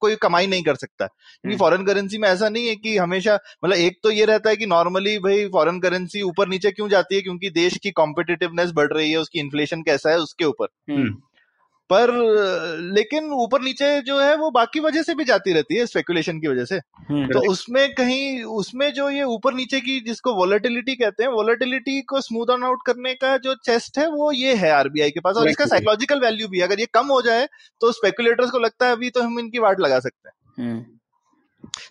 कोई कमाई नहीं कर सकता, क्योंकि फॉरेन करेंसी में ऐसा नहीं है कि हमेशा, मतलब एक तो ये रहता है कि नॉर्मली भाई फॉरेन करेंसी ऊपर नीचे क्यों जाती है, क्योंकि देश की कॉम्पिटिटिवनेस बढ़ रही है, उसकी इन्फ्लेशन कैसा है उसके ऊपर, पर लेकिन ऊपर नीचे जो है वो बाकी वजह से भी जाती रहती है, स्पेकुलेशन की वजह से। तो उसमें कहीं उसमें जो ये ऊपर नीचे की जिसको वोलेटिलिटी कहते हैं, वोलेटिलिटी को स्मूथ ऑन आउट करने का जो चेस्ट है वो ये है आरबीआई के पास, और इसका साइकोलॉजिकल वैल्यू भी अगर ये कम हो जाए तो स्पेकुलेटर्स को लगता है अभी तो हम इनकी वाट लगा सकते हैं,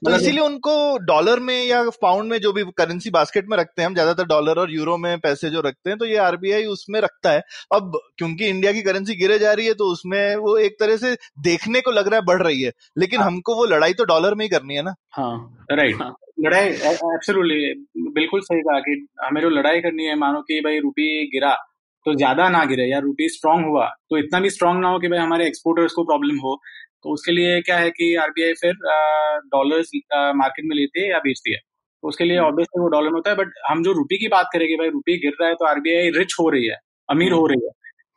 तो इसीलिए उनको डॉलर में या पाउंड में जो भी करेंसी बास्केट में रखते हैं, हम ज्यादातर डॉलर और यूरो में पैसे जो रखते हैं, तो ये आरबीआई उसमें रखता है। अब क्योंकि इंडिया की करेंसी गिरे जा रही है तो उसमें वो एक तरह से देखने को लग रहा है बढ़ रही है, लेकिन हाँ। हमको वो लड़ाई तो डॉलर में ही करनी है ना। हाँ राइट हाँ। लड़ाई एब्सोल्युटली बिल्कुल सही कहा कि हमें जो लड़ाई करनी है, मानो कि भाई रुपये गिरा तो ज्यादा ना गिरे या रुपये स्ट्रांग हुआ तो इतना भी स्ट्रांग ना हो कि भाई हमारे एक्सपोर्टर्स को प्रॉब्लम हो, तो उसके लिए क्या है कि आरबीआई फिर डॉलर्स मार्केट में लेती है या बेचती है, तो उसके लिए ऑब्वियसली वो डॉलर में होता है। बट हम जो रुपये की बात करेंगे, भाई रुपये गिर रहा है तो आरबीआई रिच हो रही है, अमीर हो रही है,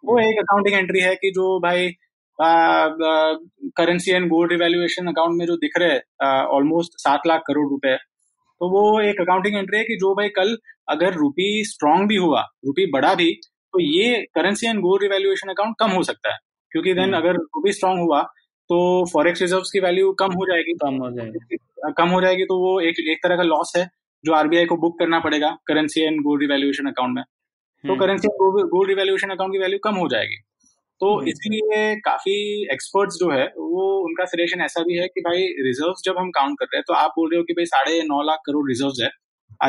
वो एक अकाउंटिंग एंट्री है कि जो भाई currency and gold revaluation account में जो दिख रहे हैं ऑलमोस्ट सात लाख करोड़ रुपए, तो वो एक अकाउंटिंग एंट्री है कि जो भाई कल अगर रुपये स्ट्रांग भी हुआ, रुपये बढ़ा भी, तो ये currency and gold revaluation account कम हो सकता है, क्योंकि देन अगर रुपये स्ट्रांग हुआ तो फॉरेक्स रिजर्व्स की वैल्यू कम हो जाएगी कम हो जाएगी कम हो जाएगी तो वो एक एक तरह का लॉस है जो आरबीआई को बुक करना पड़ेगा currency and gold revaluation account में। तो currency and gold revaluation account की वैल्यू कम हो जाएगी, तो इसीलिए काफी एक्सपर्ट्स जो है वो उनका सजेशन ऐसा भी है कि भाई रिजर्व्स जब हम काउंट कर रहे हैं तो आप बोल रहे हो कि भाई साढ़े नौ लाख करोड़ रिजर्व्स है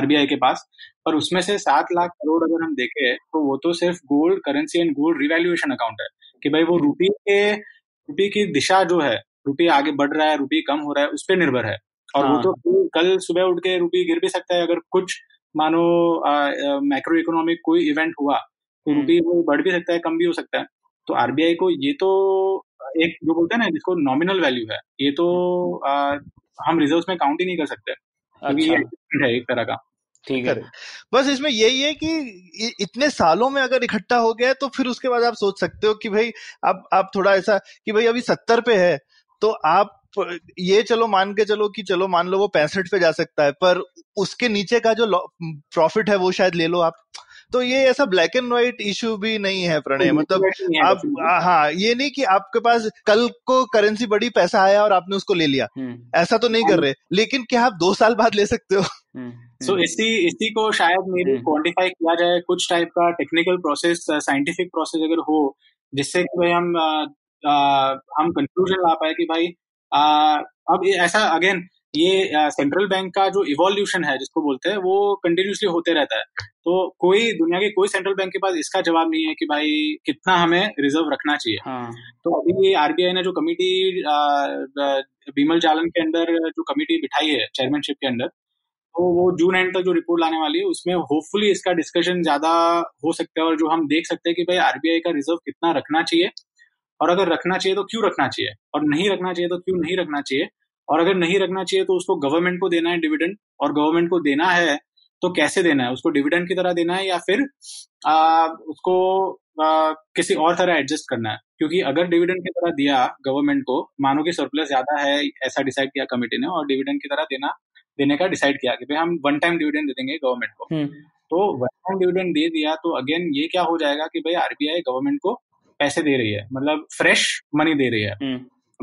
आरबीआई के पास, पर उसमें से सात लाख करोड़ अगर हम देखें तो वो तो सिर्फ gold currency and gold revaluation account है कि भाई वो रुपये के रुपये की दिशा जो है, रुपये आगे बढ़ रहा है रुपये कम हो रहा है उस पर निर्भर है, और हाँ। वो तो कल सुबह उठ के रुपये गिर भी सकता है, अगर कुछ मानो मैक्रो इकोनॉमिक कोई इवेंट हुआ तो रुपये वो बढ़ भी सकता है कम भी हो सकता है। तो आरबीआई को ये तो एक जो बोलते हैं ना जिसको नॉमिनल वैल्यू है, ये तो आ, हम रिजर्व्स में काउंट ही नहीं कर सकते, क्योंकि अच्छा। है एक तरह का ठीक है, बस इसमें यही है कि इतने सालों में अगर इकट्ठा हो गया है तो फिर उसके बाद आप सोच सकते हो कि भाई अब आप थोड़ा ऐसा कि भाई अभी सत्तर पे है तो आप ये चलो मान के चलो कि चलो मान लो वो पैंसठ पे जा सकता है, पर उसके नीचे का जो प्रॉफिट है वो शायद ले लो आप, तो ये ऐसा ब्लैक एंड व्हाइट इश्यू भी नहीं है प्रणय, मतलब आप हाँ ये नहीं कि आपके पास कल को करेंसी बढ़ी पैसा आया और आपने उसको ले लिया, ऐसा तो नहीं कर रहे, लेकिन क्या आप दो साल बाद ले सकते हो। सो so, इसी इसी को शायद मेरी क्वांटिफाई किया जाए कुछ टाइप का टेक्निकल प्रोसेस, साइंटिफिक प्रोसेस अगर हो जिससे कि भाई हम आ, आ, हम कंक्लूजन ला पाए कि भाई आ, अब ऐसा अगेन ये सेंट्रल बैंक का जो इवोल्यूशन है जिसको बोलते हैं वो कंटिन्यूसली होते रहता है, तो कोई दुनिया के कोई सेंट्रल बैंक के पास इसका जवाब नहीं है कि भाई कितना हमें रिजर्व रखना चाहिए। हाँ। तो अभी आरबीआई ने जो कमेटी बीमल जालन के अंदर जो कमेटी बिठाई है चेयरमैनशिप के अंदर, तो वो जून एंड तक जो रिपोर्ट लाने वाली है उसमें होपफुली इसका डिस्कशन ज्यादा हो सकता है, और जो हम देख सकते हैं कि भाई आरबीआई का रिजर्व कितना रखना चाहिए, और अगर रखना चाहिए तो क्यों रखना चाहिए, और नहीं रखना चाहिए तो क्यों नहीं रखना चाहिए, और अगर नहीं रखना चाहिए तो उसको गवर्नमेंट को देना है डिविडेंड, और गवर्नमेंट को देना है तो कैसे देना है, उसको डिविडेंड की तरह देना है या फिर आ, उसको आ, किसी और तरह एडजस्ट करना है, क्योंकि अगर डिविडेंड की तरह दिया गवर्नमेंट को, मानो कि सरप्लस ज्यादा है ऐसा डिसाइड किया कमेटी ने, और डिविडेंड की तरह देना देने का डिसाइड किया कि भाई हम वन टाइम डिविडेंड दे देंगे गवर्नमेंट को। हुँ. तो वन टाइम डिविडेंड दे दिया तो अगेन ये क्या हो जाएगा कि भाई आरबीआई गवर्नमेंट को पैसे दे रही है, मतलब फ्रेश मनी दे रही है।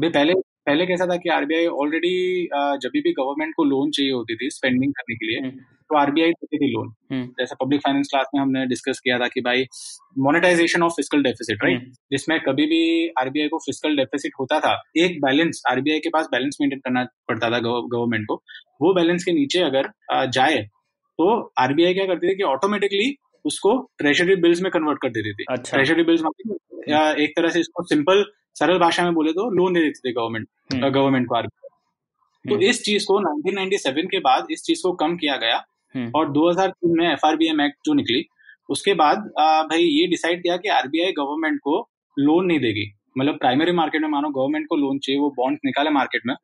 अभी पहले पहले कैसा था कि आरबीआई ऑलरेडी जब भी गवर्नमेंट को लोन चाहिए होती थी स्पेंडिंग करने के लिए तो आरबीआई देती थी लोन। जैसे पब्लिक फाइनेंस क्लास में हमने डिस्कस किया था कि भाई monetization of fiscal deficit, right, जिसमें कभी भी आरबीआई को फिस्कल डेफिसिट होता था, एक बैलेंस आरबीआई के पास बैलेंस मेंटेन करना पड़ता था गवर्नमेंट को, वो बैलेंस के नीचे अगर जाए तो आरबीआई क्या करती थी कि ऑटोमेटिकली उसको ट्रेजरी बिल्स में कन्वर्ट कर देती थी। अच्छा। ट्रेजरी बिल्स मतलब एक तरह से इसको सिंपल सरल भाषा में बोले तो लोन दे देते थे गवर्नमेंट गवर्नमेंट को आरबीआई। तो इस चीज को नाइनटीन नाइंटी सेवन के बाद इस चीज को कम किया गया और दो हज़ार तीन में एफआरबीएम एक्ट जो निकली उसके बाद भाई ये डिसाइड किया कि आरबीआई गवर्नमेंट को लोन नहीं देगी। मतलब प्राइमरी मार्केट में मानो गवर्नमेंट को लोन चाहिए, वो बॉन्ड निकाले मार्केट में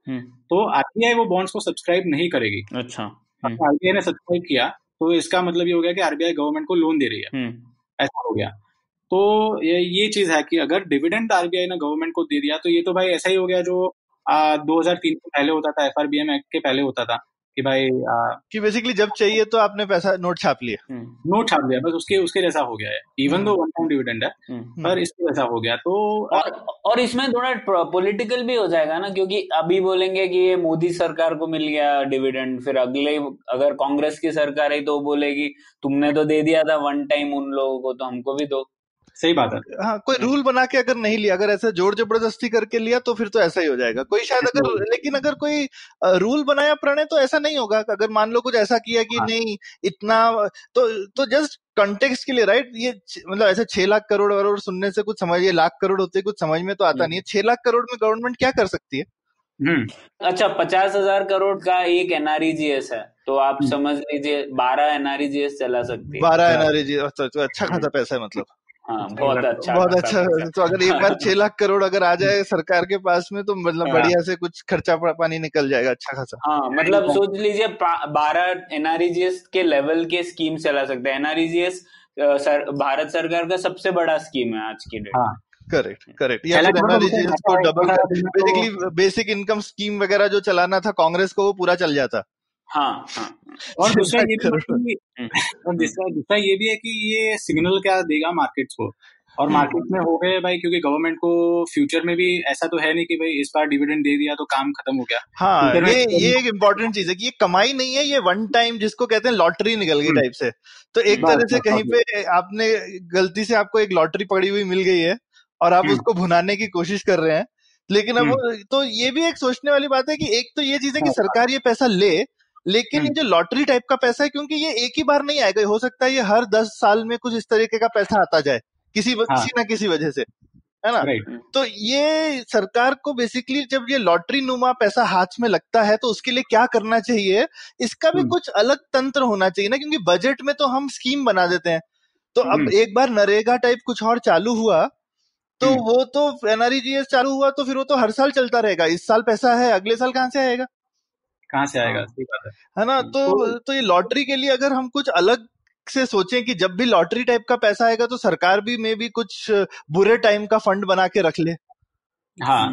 तो आरबीआई वो बॉन्ड्स को सब्सक्राइब नहीं करेगी। अच्छा। आरबीआई ने सब्सक्राइब किया तो इसका मतलब ये हो गया कि आरबीआई गवर्नमेंट को लोन दे रही है, ऐसा हो गया। तो ये ये चीज है कि अगर डिविडेंड आरबीआई ने गवर्नमेंट को दे दिया तो ये तो भाई ऐसा ही हो गया जो आ, दो हज़ार तीन के पहले होता था, एफआरबीएम एक्ट के पहले होता था कि भाई आ, कि बेसिकली जब चाहिए तो आपने पैसा नोट छाप लिया नोट छाप लिया बस, उसके उसके जैसा हो गया है। Even though one time dividend है पर इसके जैसा हो गया। तो और, और इसमें थोड़ा पॉलिटिकल भी हो जाएगा ना, क्योंकि अभी बोलेंगे कि ये मोदी सरकार को मिल गया डिविडेंड, फिर अगले अगर कांग्रेस की सरकार है तो बोलेगी तुमने तो दे दिया था वन टाइम उन लोगों को तो हमको भी दो। सही बात है। हाँ, कोई रूल बना के अगर नहीं लिया, अगर ऐसे जोर जबरदस्ती करके लिया तो फिर तो ऐसा ही हो जाएगा। कोई शायद अगर लेकिन अगर कोई रूल बनाया प्रणय तो ऐसा नहीं होगा। अगर मान लो कुछ ऐसा किया कि हाँ। नहीं इतना तो तो जस्ट कॉन्टेक्स्ट के लिए, राइट, ये मतलब ऐसे छह लाख करोड़ वरोड़ सुनने से कुछ समझ, ये लाख करोड़ होते कुछ समझ में तो आता नहीं है। छह लाख करोड़ में गवर्नमेंट क्या कर सकती है? अच्छा, पचास हजार करोड़ का एक एनआरईजीएस है तो आप समझ लीजिए बारह एनआरईजीएस चला सकती है। बारह एनआरईजीएस अच्छा खासा पैसा है, मतलब हाँ, बहुत अच्छा बहुत अच्छा, अच्छा। तो अगर एक बार छह लाख करोड़ अगर आ जाए सरकार के पास में तो मतलब बढ़िया से कुछ खर्चा पानी निकल जाएगा अच्छा खासा। हाँ, मतलब सोच लीजिए बारह एनआरईजीएस के लेवल के स्कीम चला सकते हैं। एनआरईजीएस सर, भारत सरकार का सबसे बड़ा स्कीम है आज की डेट। हाँ, करेक्ट करेक्ट। या फिर एनआरईजीएस को double basically basic income scheme वगैरह जो चलाना था कांग्रेस को वो पूरा चल जाता। हाँ, हाँ। और दूसरा ये भी दूसरा ये भी है कि ये सिग्नल क्या देगा मार्केट्स को, और मार्केट में हो गए भाई, क्योंकि गवर्नमेंट को फ्यूचर में भी ऐसा तो है नहीं कि भाई इस बार डिविडेंड दे दिया तो काम खत्म हो गया। हाँ, ये ये एक इम्पोर्टेंट चीज है कि ये कमाई नहीं है, ये वन टाइम जिसको कहते हैं लॉटरी निकल गई टाइप से। तो एक तरह से कहीं पे आपने गलती से आपको एक लॉटरी पड़ी हुई मिल गई है और आप उसको भुनाने की कोशिश कर रहे हैं। लेकिन अब तो ये भी एक सोचने वाली बात है कि एक तो ये चीज है कि सरकार ये पैसा ले, लेकिन जो लॉटरी टाइप का पैसा है क्योंकि ये एक ही बार नहीं आएगा, हो सकता है ये हर दस साल में कुछ इस तरीके का पैसा आता जाए किसी हाँ। किसी ना किसी वजह से, है ना। तो ये सरकार को बेसिकली जब ये लॉटरी नुमा पैसा हाथ में लगता है तो उसके लिए क्या करना चाहिए, इसका भी कुछ अलग तंत्र होना चाहिए ना, क्योंकि बजट में तो हम स्कीम बना देते हैं। तो अब एक बार नरेगा टाइप कुछ और चालू हुआ तो वो तो एनआरईजीएस चालू हुआ तो फिर वो तो हर साल चलता रहेगा। इस साल पैसा है, अगले साल कहाँ से आएगा, कहाँ से आएगा, सही बात है, है ना। तो तो ये लॉटरी के लिए अगर हम कुछ अलग से सोचें कि जब भी लॉटरी टाइप का पैसा आएगा तो सरकार भी मे भी कुछ बुरे टाइम का फंड बना के रख ले। हाँ,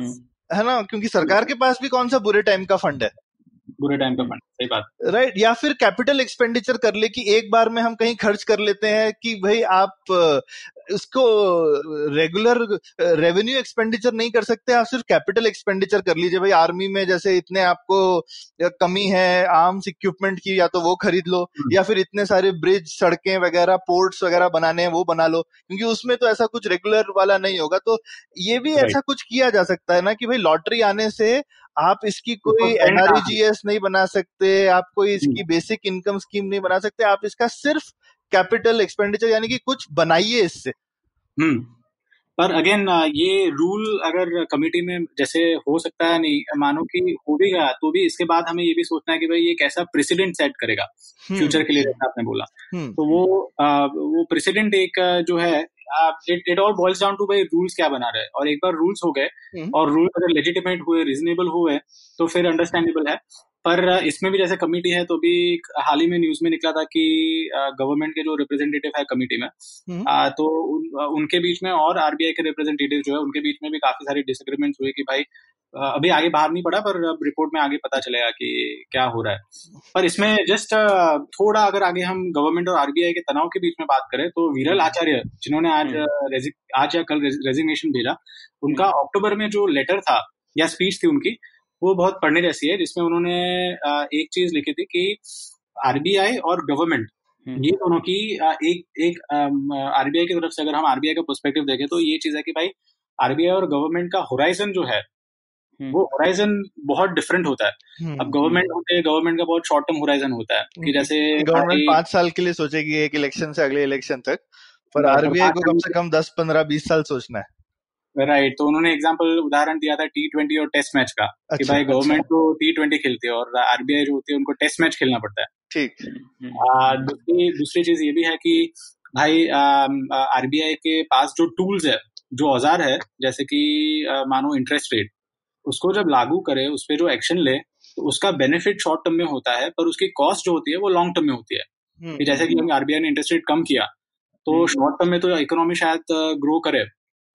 है ना, क्योंकि सरकार के पास भी कौन सा बुरे टाइम का फंड है, बुरे टाइम का फंड, सही बात, राइट। या फिर कैपिटल एक्सपेंडिचर कर ले कि एक बार में हम कहीं खर्च कर लेते हैं कि भाई आप उसको रेगुलर रेवेन्यू एक्सपेंडिचर नहीं कर सकते, आप सिर्फ कैपिटल एक्सपेंडिचर कर लीजिए। भाई आर्मी में जैसे इतने आपको कमी है आर्म्स इक्विपमेंट की, या तो वो खरीद लो या फिर इतने सारे ब्रिज, सड़कें वगैरह, पोर्ट्स वगैरह बनाने हैं वो बना लो, क्योंकि उसमें तो ऐसा कुछ रेगुलर वाला नहीं होगा। तो ये भी ऐसा कुछ किया जा सकता है ना कि भाई लॉटरी आने से आप इसकी कोई एनआरईजीएस नहीं बना सकते, आप कोई इसकी बेसिक इनकम स्कीम नहीं बना सकते, आप इसका सिर्फ कैपिटल एक्सपेंडिचर यानी कि कुछ बनाइए इससे। हम्म, पर अगेन ये रूल अगर कमेटी में जैसे हो सकता है नहीं, मानो कि हो भी गया तो भी इसके बाद हमें ये भी सोचना है कि भाई ये कैसा प्रेसिडेंट सेट करेगा फ्यूचर के लिए, जैसा आपने बोला। तो वो आ, वो प्रेसिडेंट एक जो है it it all boils down to भाई रूल्स क्या बना रहे हैं, और एक बार रूल्स हो गए और रूल अगर लेजिटिमेट हुए, रीजनेबल हुए तो फिर अंडरस्टैंडेबल है। पर इसमें भी जैसे कमेटी है तो भी हाल ही में न्यूज में निकला था कि गवर्नमेंट के जो रिप्रेजेंटेटिव है कमेटी में आ, तो उन, उनके बीच में और आरबीआई के रिप्रेजेंटेटिव जो है उनके बीच में भी काफी सारी डिसएग्रीमेंट्स हुए कि भाई अभी आगे बाहर नहीं पड़ा, पर रिपोर्ट में आगे पता चलेगा कि क्या हो रहा है। पर इसमें जस्ट थोड़ा अगर आगे हम गवर्नमेंट और आरबीआई के तनाव के बीच में बात करें तो विरल आचार्य, जिन्होंने आज आज या कल रेजिग्नेशन भेजा, उनका अक्टूबर में जो लेटर था या स्पीच थी उनकी, वो बहुत पढ़ने जैसी है, जिसमें उन्होंने एक चीज लिखी थी कि आरबीआई और गवर्नमेंट, ये दोनों की एक एक आरबीआई की तरफ से अगर हम आरबीआई का पर्सपेक्टिव देखें तो ये चीज है कि भाई आरबीआई और गवर्नमेंट का होराइजन जो है वो होराइजन बहुत डिफरेंट होता है। अब गवर्नमेंट होते हैं, गवर्नमेंट का बहुत शॉर्ट टर्म होराइजन होता है कि जैसे गवर्नमेंट पांच साल के लिए सोचेगी एक इलेक्शन से अगले इलेक्शन तक, पर आरबीआई को कम से कम दस पंद्रह बीस साल सोचना है। राइट, तो उन्होंने एग्जाम्पल उदाहरण दिया था टी ट्वेंटी और टेस्ट मैच का, कि भाई गवर्नमेंट को टी ट्वेंटी खेलते है और आरबीआई जो होती है उनको टेस्ट मैच खेलना पड़ता है। ठीक। दूसरी दूसरी चीज ये भी है कि भाई आरबीआई के पास जो टूल्स है, जो औजार है, जैसे कि मानो इंटरेस्ट रेट, उसको जब लागू करे, उस पर जो एक्शन ले, तो उसका बेनिफिट शॉर्ट टर्म में होता है, पर उसकी कॉस्ट जो होती है वो लॉन्ग टर्म में होती है। कि जैसे कि हम आरबीआई ने इंटरेस्ट रेट कम किया तो शॉर्ट टर्म में तो इकोनॉमी शायद ग्रो करे,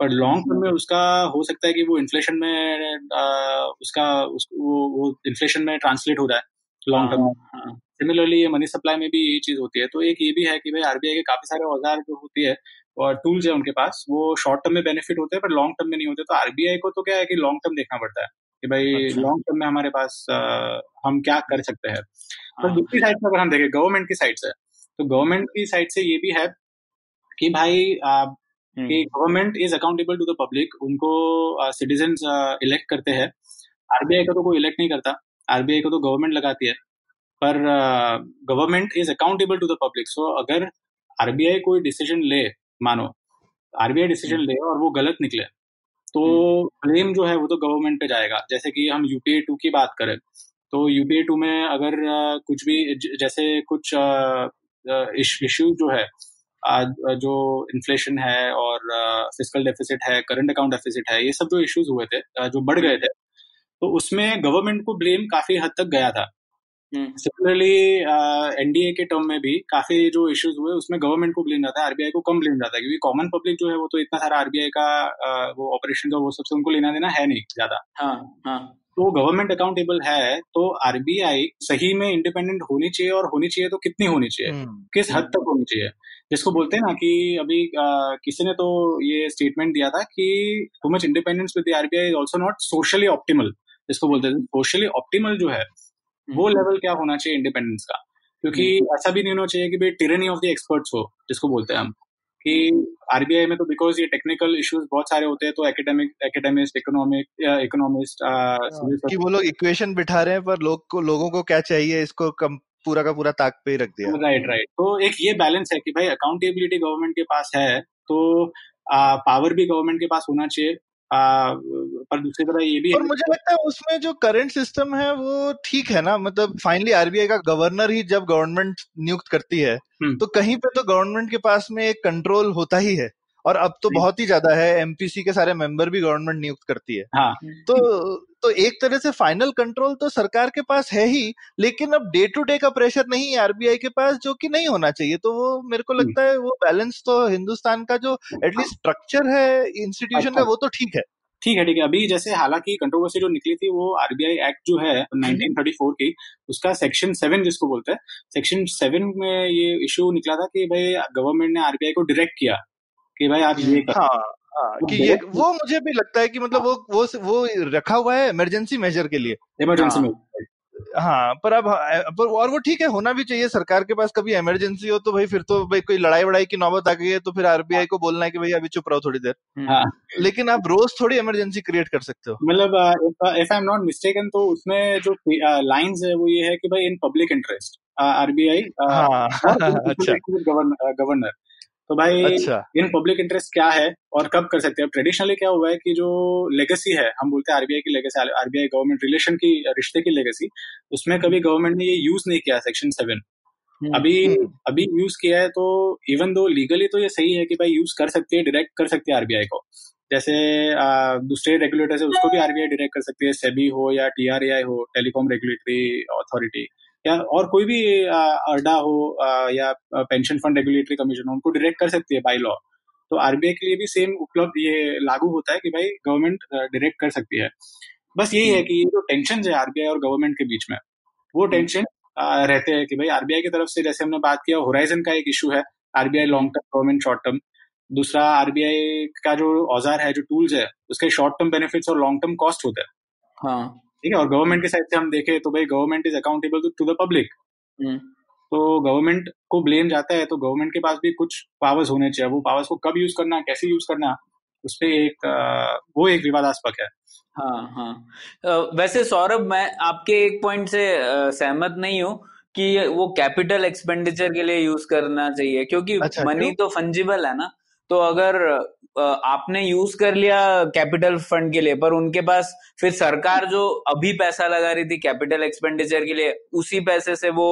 पर लॉन्ग टर्म में उसका हो सकता है कि वो इन्फ्लेशन में आ, उसका उस, वो, वो इन्फ्लेशन में ट्रांसलेट हो रहा है लॉन्ग टर्म में। सिमिलरली ये मनी सप्लाई में भी ये चीज होती है। तो एक ये भी है कि भाई आरबीआई के काफी सारे औजार जो होती है और टूल्स है उनके पास, वो शॉर्ट टर्म में बेनिफिट होते हैं पर लॉन्ग टर्म में नहीं होते। तो आरबीआई को तो क्या है कि लॉन्ग टर्म देखना पड़ता है कि भाई लॉन्ग टर्म में हमारे पास आ, हम क्या कर सकते हैं। पर दूसरी साइड से अगर हम देखें गवर्नमेंट की साइड से, तो गवर्नमेंट की साइड से ये भी है कि भाई government is accountable to the public, उनको सिटीजन इलेक्ट करते हैं। आरबीआई का तो कोई इलेक्ट नहीं करता, आरबीआई को तो गवर्नमेंट लगाती है, पर government is accountable to the public. So अगर आरबीआई कोई डिसीजन ले, मानो आरबीआई डिसीजन ले और वो गलत निकले, तो ब्लेम जो है वो तो गवर्नमेंट पे जाएगा। जैसे कि हम यूपीए टू की बात करें तो यूपीए टू में अगर कुछ भी जैसे कुछ इश्यू जो है, जो इन्फ्लेशन है और फिस्कल डेफिसिट है, करंट अकाउंट डेफिसिट है, ये सब जो इश्यूज हुए थे, जो बढ़ गए थे, तो उसमें गवर्नमेंट को ब्लेम काफी हद तक गया था। सिमिलरली एनडीए के टर्म में भी काफी जो इश्यूज हुए उसमें गवर्नमेंट को ब्लेम जाता है, आरबीआई को कम ब्लेम जाता है, क्योंकि कॉमन पब्लिक जो है वो तो इतना सारा आरबीआई का वो ऑपरेशन का वो सबसे उनको लेना देना है नहीं ज्यादा। हाँ हाँ, तो गवर्नमेंट अकाउंटेबल है, तो आरबीआई सही में इंडिपेंडेंट होनी चाहिए, और होनी चाहिए तो कितनी होनी चाहिए, किस हद तक होनी चाहिए, जिसको बोलते हैं ना कि अभी आ, किसी ने तो ये स्टेटमेंट दिया था कि too much independence with the RBI is also not socially optimal, जिसको बोलते हैं। सोशली ऑप्टिमल जो है वो लेवल क्या होना चाहिए इंडिपेंडेंस का, क्योंकि ऐसा भी नहीं होना चाहिए कि भाई टिरनी ऑफ द एक्सपर्ट्स हो, जिसको बोलते हैं हम, कि आरबीआई में तो बिकॉज ये टेक्निकल इश्यूज बहुत सारे होते हैं, तो एकेडमिक एकेडमिस्ट इकोनॉमिक इकोनॉमिस्ट कि वो लोग इक्वेशन बिठा रहे हैं, पर लोग को लोगों को क्या चाहिए इसको कम पूरा का पूरा ताक पे ही रख दिया। राइट राइट, तो एक ये बैलेंस है कि भाई अकाउंटेबिलिटी गवर्नमेंट के पास है, तो आ, पावर भी गवर्नमेंट के पास होना चाहिए, आ, पर दूसरी तरह ये भी है। मुझे लगता है उसमें जो करंट सिस्टम है वो ठीक है ना, मतलब फाइनली आरबीआई का गवर्नर ही जब गवर्नमेंट नियुक्त करती है तो कहीं पे तो गवर्नमेंट के पास में एक कंट्रोल होता ही है, और अब तो बहुत ही ज्यादा है, एमपीसी के सारे मेंबर भी गवर्नमेंट नियुक्त करती है। हाँ। तो तो एक तरह से फाइनल कंट्रोल तो सरकार के पास है ही, लेकिन अब डे टू डे का प्रेशर नहीं आरबीआई के पास, जो कि नहीं होना चाहिए। तो वो मेरे को लगता है वो बैलेंस तो हिंदुस्तान का जो एटलीस्ट स्ट्रक्चर है इंस्टीट्यूशन का वो तो ठीक है। ठीक है ठीक है। अभी जैसे हालांकि कंट्रोवर्सी जो निकली थी वो आरबीआई एक्ट जो है नाइनटीन थर्टी फोर की, उसका सेक्शन सेवन जिसको बोलते हैं, सेक्शन सेवन में ये इश्यू निकला था कि भाई गवर्नमेंट ने आरबीआई को डायरेक्ट किया कि भाई आप ये कर। हाँ, हाँ, कि ये वो मुझे भी लगता है कि मतलब वो वो वो रखा हुआ है इमरजेंसी मेजर के लिए, इमरजेंसी मेजर। हाँ, पर अब पर और वो ठीक है, होना भी चाहिए। सरकार के पास कभी इमरजेंसी हो तो भाई फिर तो भाई कोई लड़ाई वड़ाई की नौबत आ गई है तो फिर आरबीआई को बोलना है कि भाई अभी चुप रहो थोड़ी देर। हाँ। लेकिन आप रोज थोड़ी इमरजेंसी क्रिएट कर सकते हो। मतलब if I am not mistaken तो उसमें जो लाइंस है वो ये है कि भाई in public interest RBI governor, तो भाई अच्छा। इन पब्लिक इंटरेस्ट क्या है और कब कर सकते हैं। अब ट्रेडिशनली क्या हुआ है कि जो लेगेसी है, हम बोलते हैं आरबीआई की लेगेसी, आरबीआई गवर्नमेंट रिलेशन की, रिश्ते की लेगेसी, उसमें कभी गवर्नमेंट ने ये यूज नहीं किया सेक्शन सेवन। अभी अभी यूज किया है, तो इवन दो लीगली तो ये सही है कि भाई यूज कर सकती है, डायरेक्ट कर सकती है आरबीआई को, जैसे दूसरे रेगुलेटर्स है उसको भी आरबीआई डायरेक्ट कर सकती है, सेबी हो या टीआरएआई हो, टेलीकॉम रेगुलेटरी अथॉरिटी, या और कोई भी अर्डा हो या पेंशन फंड रेगुलेटरी कमीशन हो, उनको डायरेक्ट कर सकती है बाय लॉ। तो आरबीआई के लिए भी सेम उपलब्ध ये लागू होता है कि भाई गवर्नमेंट डायरेक्ट कर सकती है। बस यही है कि ये जो टेंशन है आरबीआई और गवर्नमेंट के बीच में, वो टेंशन रहते हैं कि भाई आरबीआई की तरफ से जैसे हमने बात किया होराइजन का एक इशू है, RBI long term government short term. दूसरा आरबीआई का जो औजार है, जो टूल्स है, उसके शॉर्ट टर्म बेनिफिट्स और लॉन्ग टर्म कॉस्ट होते हैं। हाँ ठीक है। और गवर्नमेंट के साइड से हम देखें तो भाई government is accountable to the public, तो गवर्नमेंट को ब्लेम जाता है, तो गवर्नमेंट के पास भी कुछ पावर्स होने चाहिए। वो पावर्स को कब यूज करना, कैसे यूज करना, उस पर एक वो एक विवादास्पद है। हाँ हाँ वैसे सौरभ, मैं आपके एक पॉइंट से सहमत नहीं हूँ कि वो कैपिटल एक्सपेंडिचर के लिए यूज करना चाहिए, क्योंकि अच्छा, मनी क्यों? तो फंजिबल है ना। तो अगर आपने यूज कर लिया कैपिटल फंड के लिए, पर उनके पास फिर सरकार जो अभी पैसा लगा रही थी कैपिटल एक्सपेंडिचर के लिए, उसी पैसे से वो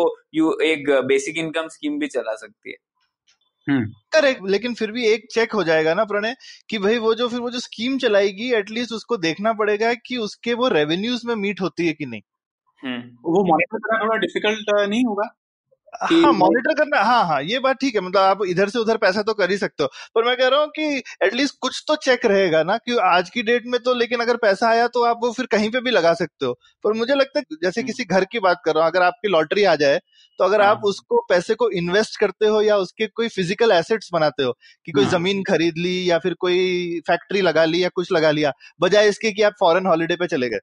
एक बेसिक इनकम स्कीम भी चला सकती है। करेक्ट, लेकिन फिर भी एक चेक हो जाएगा ना प्रणय कि भाई वो जो फिर वो जो स्कीम चलाएगी, एटलीस्ट उसको देखना पड़ेगा कि उसके वो रेवेन्यूज में मीट होती है कि नहीं। वो मॉनिटर करना थोड़ा डिफिकल्ट नहीं होगा? हाँ, मॉनिटर करना, हाँ हाँ ये बात ठीक है, मतलब आप इधर से उधर पैसा तो कर ही सकते हो, पर मैं कह रहा हूँ कि एटलीस्ट कुछ तो चेक रहेगा ना कि आज की डेट में तो। लेकिन अगर पैसा आया तो आप वो फिर कहीं पे भी लगा सकते हो, पर मुझे लगता है जैसे किसी घर की बात कर रहा हूँ, अगर आपकी लॉटरी आ जाए तो अगर आप उसको पैसे को इन्वेस्ट करते हो या उसके कोई फिजिकल एसेट्स बनाते हो कि कोई जमीन खरीद ली या फिर कोई फैक्ट्री लगा ली या कुछ लगा लिया, बजाय इसके कि आप फॉरेन हॉलीडे पे चले गए।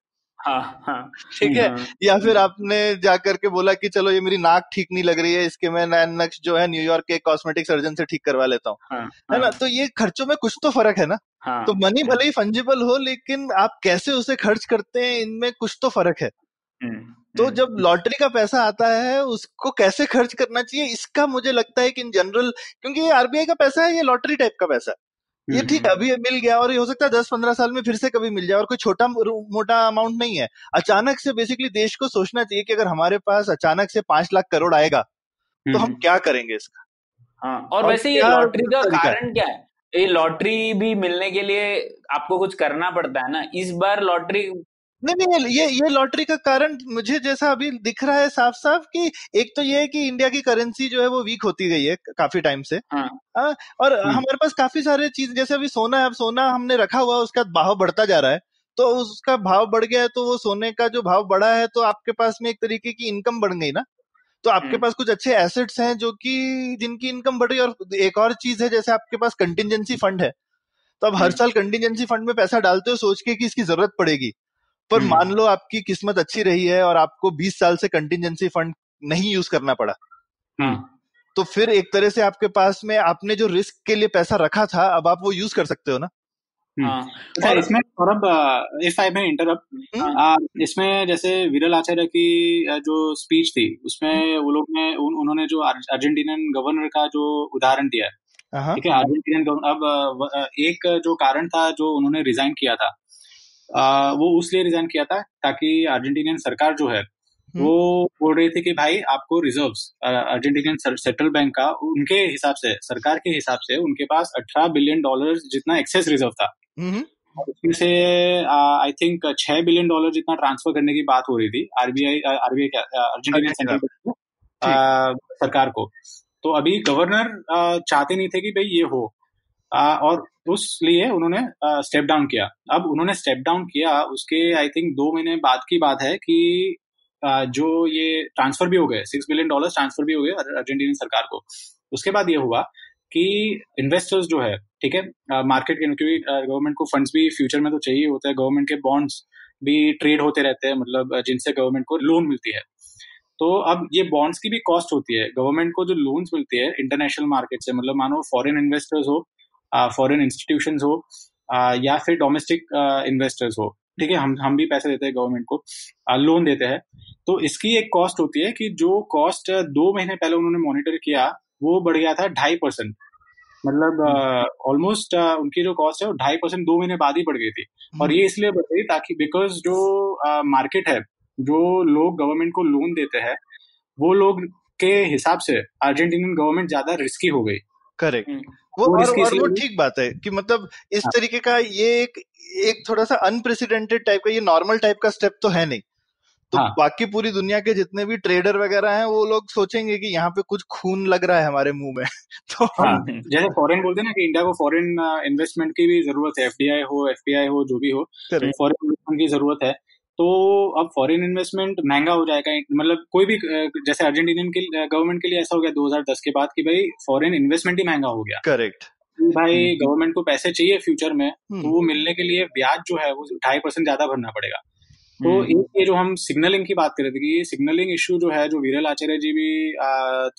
हाँ हाँ ठीक है, या फिर आपने जाकर के बोला कि चलो ये मेरी नाक ठीक नहीं लग रही है, इसके मैं नक्श जो है न्यूयॉर्क के कॉस्मेटिक सर्जन से ठीक करवा लेता हूँ, है हाँ, हाँ, ना। तो ये खर्चों में कुछ तो फर्क है ना। हाँ, तो मनी भले ही फंजिबल हो, लेकिन आप कैसे उसे खर्च करते हैं इनमें कुछ तो फर्क है। तो जब लॉटरी का पैसा आता है उसको कैसे खर्च करना चाहिए, इसका मुझे लगता है कि इन जनरल, क्योंकि ये आरबीआई का पैसा है, ये लॉटरी टाइप का पैसा है, ये ठीक है अभी मिल गया और ये हो सकता है दस पंद्रह साल में फिर से कभी मिल जाए, और कोई छोटा मोटा अमाउंट नहीं है। अचानक से बेसिकली देश को सोचना चाहिए कि अगर हमारे पास अचानक से पांच लाख करोड़ आएगा तो हम क्या करेंगे इसका। हाँ, और, और वैसे ये लॉटरी का कारण क्या है? ये लॉटरी भी मिलने के लिए आपको कुछ करना पड़ता है ना। इस बार लॉटरी नहीं नहीं ये ये लॉटरी का कारण मुझे जैसा अभी दिख रहा है साफ साफ कि एक तो ये है कि इंडिया की करेंसी जो है वो वीक होती गई है काफी टाइम से। हाँ, आ, और हमारे पास काफी सारे चीज जैसे अभी सोना है, अब सोना हमने रखा हुआ, उसका भाव बढ़ता जा रहा है, तो उसका भाव बढ़ गया है, तो वो सोने का जो भाव बढ़ा है तो आपके पास में एक तरीके की इनकम बढ़ गई ना। तो आपके पास कुछ अच्छे एसेट्स हैं जो कि जिनकी इनकम बढ़ गई। और एक और चीज है जैसे आपके पास कंटिजेंसी फंड है, तो आप हर साल कंटिजेंसी फंड में पैसा डालते हो सोच के कि इसकी जरूरत पड़ेगी, पर मान लो आपकी किस्मत अच्छी रही है और आपको बीस साल से कंटिजेंसी फंड नहीं यूज करना पड़ा, तो फिर एक तरह से आपके पास में आपने जो रिस्क के लिए पैसा रखा था अब आप वो यूज कर सकते हो ना। और इसमें Saurabh, if I may interrupt, इसमें जैसे विरल आचार्य की जो स्पीच थी उसमें वो लोग ने उन, उन्होंने जो अर्जेंटीनियन गवर्नर का जो उदाहरण दिया है, ठीक है, अर्जेंटीनियन गवर्नर, अब एक जो कारण था जो उन्होंने रिजाइन किया था, आ, वो उस लिए रिजाइन किया था ताकि अर्जेंटीनियन सरकार जो है वो बोल रही थी कि भाई आपको रिजर्व्स अर्जेंटीनियन सेंट्रल बैंक का, उनके हिसाब से, सरकार के हिसाब से उनके पास अठारह बिलियन डॉलर्स जितना एक्सेस रिजर्व था, उसमें से आई थिंक छह बिलियन डॉलर जितना ट्रांसफर करने की बात हो रही थी आरबीआई आरबीआई क्या अर्जेंटीनियन सेंट्रल बैंक को, सरकार को। तो अभी गवर्नर चाहते नहीं थे कि भाई ये हो, आ, और उस लिए उन्होंने स्टेप डाउन किया। अब उन्होंने स्टेप डाउन किया, उसके आई थिंक दो महीने बाद की बात है कि आ, जो ये ट्रांसफर भी हो गए, सिक्स बिलियन डॉलर्स ट्रांसफर भी हो गए अर्जेंटीना सरकार को। उसके बाद ये हुआ कि इन्वेस्टर्स जो है, ठीक है, मार्केट के, क्योंकि गवर्नमेंट को फंड्स भी फ्यूचर में तो चाहिए होते हैं, गवर्नमेंट के बॉन्ड्स भी ट्रेड होते रहते हैं, मतलब जिनसे गवर्नमेंट को लोन मिलती है। तो अब ये बॉन्ड्स की भी कॉस्ट होती है, गवर्नमेंट को जो लोन्स मिलती है इंटरनेशनल मार्केट से, मतलब मानो फॉरेन इन्वेस्टर्स हो, फॉरेन uh, इंस्टीट्यूशंस हो, uh, या फिर डोमेस्टिक इन्वेस्टर्स uh, हो, ठीक है, हम हम भी पैसे देते हैं गवर्नमेंट को, लोन uh, देते हैं, तो इसकी एक कॉस्ट होती है कि जो कॉस्ट दो महीने पहले उन्होंने मॉनिटर किया वो बढ़ गया था ढाई परसेंट, मतलब ऑलमोस्ट uh, uh, उनकी जो कॉस्ट है वो ढाई परसेंट दो महीने बाद ही बढ़ गई थी। और ये इसलिए बढ़ गई ताकि बिकॉज जो मार्केट uh, है, जो लोग गवर्नमेंट को लोन देते हैं वो लोग के हिसाब से अर्जेंटीनियन गवर्नमेंट ज्यादा रिस्की हो गई। करेक्ट, वो और, और वो ठीक बात है कि मतलब इस हाँ। तरीके का ये एक एक थोड़ा सा अनप्रेसिडेंटेड टाइप का, ये नॉर्मल टाइप का स्टेप तो है नहीं, तो हाँ. बाकी पूरी दुनिया के जितने भी ट्रेडर वगैरह हैं वो लोग सोचेंगे कि यहाँ पे कुछ खून लग रहा है हमारे मुंह में तो हाँ. जैसे फॉरेन बोलते हैं ना कि इंडिया को फॉरेन इन्वेस्टमेंट की भी जरूरत है, एफडीआई हो, एफपीआई हो, जो भी हो, फॉरेन इन्वेस्टमेंट की जरूरत है। तो अब फॉरेन इन्वेस्टमेंट महंगा हो जाएगा, मतलब कोई भी, जैसे अर्जेंटीनियन की गवर्नमेंट के लिए ऐसा हो गया दो हज़ार दस के बाद कि भाई फॉरेन इन्वेस्टमेंट ही महंगा हो गया। करेक्ट। भाई गवर्नमेंट को पैसे चाहिए फ्यूचर में, तो वो मिलने के लिए ब्याज जो है वो ढाई परसेंट ज्यादा भरना पड़ेगा। तो ये जो हम सिग्नलिंग की बात कर रहे थे कि ये सिग्नलिंग इश्यू जो है, जो विरल आचार्य जी भी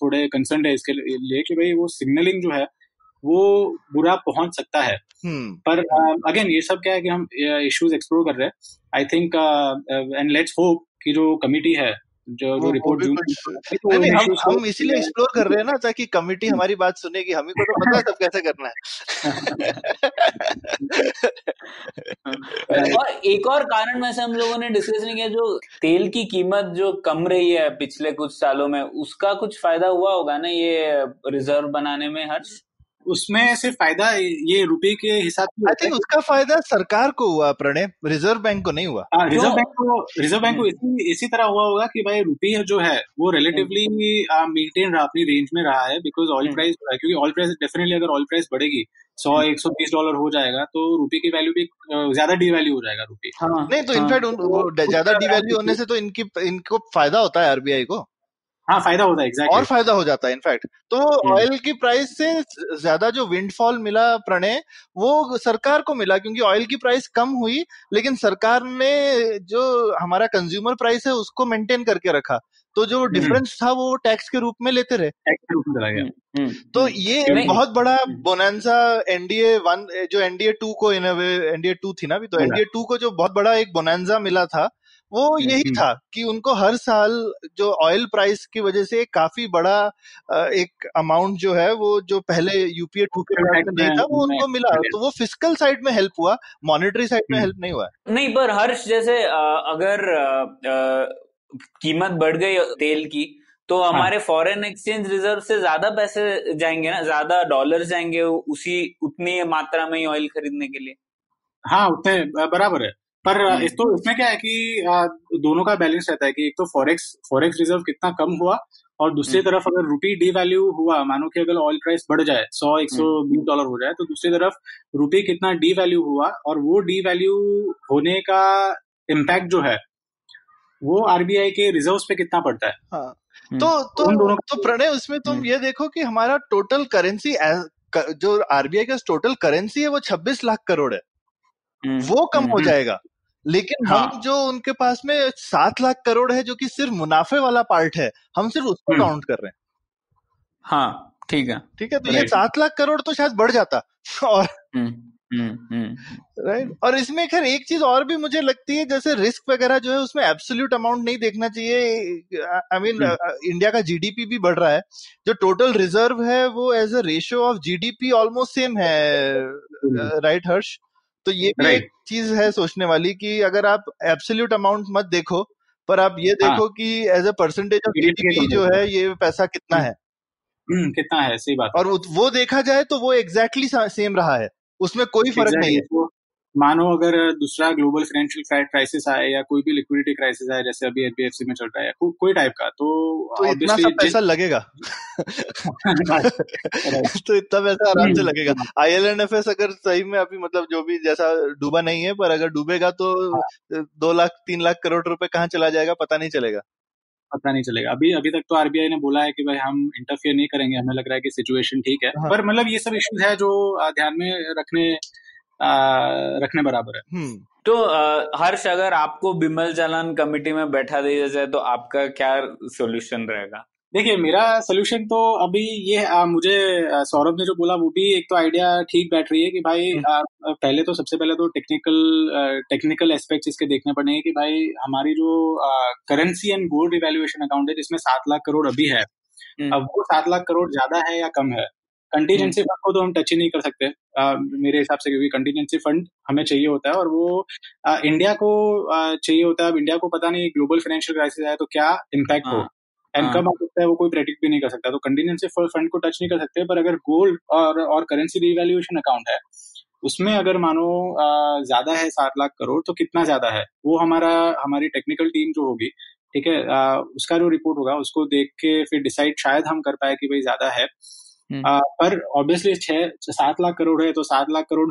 थोड़े कंसर्न है इसके लिए कि भाई वो सिग्नलिंग जो है वो बुरा पहुंच सकता है। पर अगेन uh, ये सब क्या है कि हम इश्यूज एक्सप्लोर कर रहे हैं। I think and let's hope कि जो कमिटी है जो जो रिपोर्ट जून नहीं, नहीं, हम, हम इसीलिए एक्सप्लोर कर रहे हैं ना ताकि कमिटी हमारी बात सुनेगी, हमें को तो पता है सब कैसे करना है। और एक और कारण में से हम लोगों ने डिस्कस नहीं किया, जो तेल की कीमत जो कम रही है पिछले कुछ सालों में, उसका कुछ फायदा हुआ होगा ना ये रिजर्व बनाने में हर्ष? उसमें से फायदा ये रुपए के हिसाब से, उसका फायदा सरकार को हुआ प्रणय, रिजर्व बैंक को नहीं हुआ। रिजर्व बैंक को रिजर्व बैंक को इसी इसी तरह हुआ होगा कि भाई रुपये जो है वो रिलेटिवली मेंटेन रहा, अपनी रेंज में रहा है, बिकॉज ऑयल प्राइस, क्योंकि ऑयल प्राइस डेफिनेटली अगर ऑयल प्राइस बढ़ेगी सौ एक सौ बीस डॉलर हो जाएगा तो रुपए की वैल्यू भी ज्यादा डिवैल्यू हो जाएगा रुपये। नहीं तो इनफैक्ट ज्यादा डिवैल्यू होने से तो इनकी इनको फायदा होता है, आरबीआई को हाँ फायदा होता है, एग्जैक्टली, और फायदा हो जाता है इनफैक्ट। तो ऑयल की प्राइस से ज्यादा जो विंडफॉल मिला प्रणय वो सरकार को मिला, क्योंकि ऑयल की प्राइस कम हुई लेकिन सरकार ने जो हमारा कंज्यूमर प्राइस है उसको मेंटेन करके रखा, तो जो डिफरेंस था वो टैक्स के रूप में लेते रहे, टैक्स के रूप में चला गया। तो ये बहुत बड़ा बोनांसा एनडीए वन, जो एनडीए टू को, इन एनडीए टू थी ना अभी, तो एनडीए टू को जो बहुत बड़ा एक बोनांसा मिला था वो यही था कि उनको हर साल जो ऑयल प्राइस की वजह से काफी बड़ा एक अमाउंट जो है वो जो पहले यूपीए टू के नहीं था वो उनको मिला, तो वो फिस्कल साइड में हेल्प हुआ, मॉनेटरी साइड में हेल्प नहीं हुआ। नहीं पर हर्ष जैसे अगर कीमत बढ़ गई तेल की तो हमारे फॉरेन एक्सचेंज रिजर्व से ज्यादा पैसे जाएंगे ना, ज्यादा डॉलर जाएंगे उसी उतनी मात्रा में ही ऑयल खरीदने के लिए। हाँ उतने बराबर है, पर इस तो इसमें क्या है कि दोनों का बैलेंस रहता है कि एक तो फॉरेक्स फॉरेक्स रिजर्व कितना कम हुआ और दूसरी तरफ अगर रुपी डीवैल्यू हुआ, मानो कि अगर ऑयल प्राइस बढ़ जाए सौ एक सौ बीस डॉलर हो जाए तो दूसरी तरफ रुपी कितना डीवैल्यू हुआ, और वो डीवैल्यू होने का इम्पैक्ट जो है वो आरबीआई के रिजर्व्स पे कितना पड़ता है। हाँ। तो तो, तो प्रणय उसमें तुम ये देखो कि हमारा टोटल करेंसी जो आरबीआई का टोटल करेंसी है वो छब्बीस लाख करोड़ है, वो कम हो जाएगा, लेकिन हाँ। हम जो उनके पास में सात लाख करोड़ है जो कि सिर्फ मुनाफे वाला पार्ट है, हम सिर्फ उसको काउंट कर रहे हैं। हाँ ठीक है ठीक है, तो ये सात लाख करोड़ तो शायद बढ़ जाता और राइट। और इसमें खैर एक चीज और भी मुझे लगती है, जैसे रिस्क वगैरह जो है उसमें एब्सोल्यूट अमाउंट नहीं देखना चाहिए। आई मीन इंडिया का जीडीपी भी बढ़ रहा है, जो टोटल रिजर्व है वो as a ratio of GDP almost same है, राइट हर्ष? तो ये भी एक चीज है सोचने वाली कि अगर आप एब्सोल्यूट अमाउंट मत देखो पर आप ये देखो कि as a percentage of GDP जो है ये पैसा कितना है, कितना है, सही बात। और वो देखा जाए तो वो एग्जैक्टली सेम रहा है, उसमें कोई फर्क नहीं है। मानो अगर दूसरा ग्लोबल फाइनेंशियल क्राइसिस आए या कोई भी लिक्विडिटी क्राइसिस आए जैसे अभी एनबीएफसी में चल रहा है को, कोई टाइप का, तो, तो इतना सब पैसा लगेगा तो इतना पैसा आराम से लगेगा। आईएलएनएफएस अगर सही में अभी मतलब जो भी जैसा डूबा नहीं है, पर अगर डूबेगा तो दो लाख तीन लाख करोड़ रुपए कहाँ चला जाएगा पता नहीं चलेगा, पता नहीं चलेगा। अभी अभी तक तो आरबीआई ने बोला है कि भाई हम इंटरफियर नहीं करेंगे, हमें लग रहा है कि सिचुएशन ठीक है, पर मतलब ये सब इश्यूज है जो ध्यान में रखने आ, रखने बराबर है। तो आ, हर्ष अगर आपको बिमल जालान कमेटी में बैठा दिया जाए तो आपका क्या सोल्यूशन रहेगा? देखिए मेरा सोल्यूशन तो अभी ये आ, मुझे सौरभ ने जो बोला वो भी एक तो आइडिया ठीक बैठ रही है कि भाई आ, पहले तो सबसे पहले तो टेक्निकल टेक्निकल एस्पेक्ट्स इसके देखने पड़ेंगे कि भाई हमारी जो currency and gold evaluation account है जिसमें सात लाख करोड़ अभी है, अब वो सात लाख करोड़ ज्यादा है या कम है। कंटीजेंसी फंड को तो हम टच ही नहीं कर सकते आ, मेरे हिसाब से, क्योंकि कंटीजेंसी फंड हमें चाहिए होता है और वो आ, इंडिया को आ, चाहिए होता है। अब इंडिया को पता नहीं ग्लोबल फाइनेंशियल क्राइसिस आया तो क्या इम्पैक्ट हो एंड कब आ सकता है वो कोई प्रेडिक्ट भी नहीं कर सकता, तो कंटीजेंसी फंड को टच नहीं कर सकते। पर अगर गोल्ड और, और करेंसी रिवैल्यूएशन अकाउंट है उसमें अगर मानो ज्यादा है सात लाख करोड़ तो कितना ज्यादा है वो हमारा हमारी टेक्निकल टीम जो होगी, ठीक है, उसका जो रिपोर्ट होगा उसको देख के फिर डिसाइड शायद हम कर पाए कि भाई ज्यादा है। Uh, पर ऑब्वियसली छह सात लाख करोड़ है तो सात लाख करोड़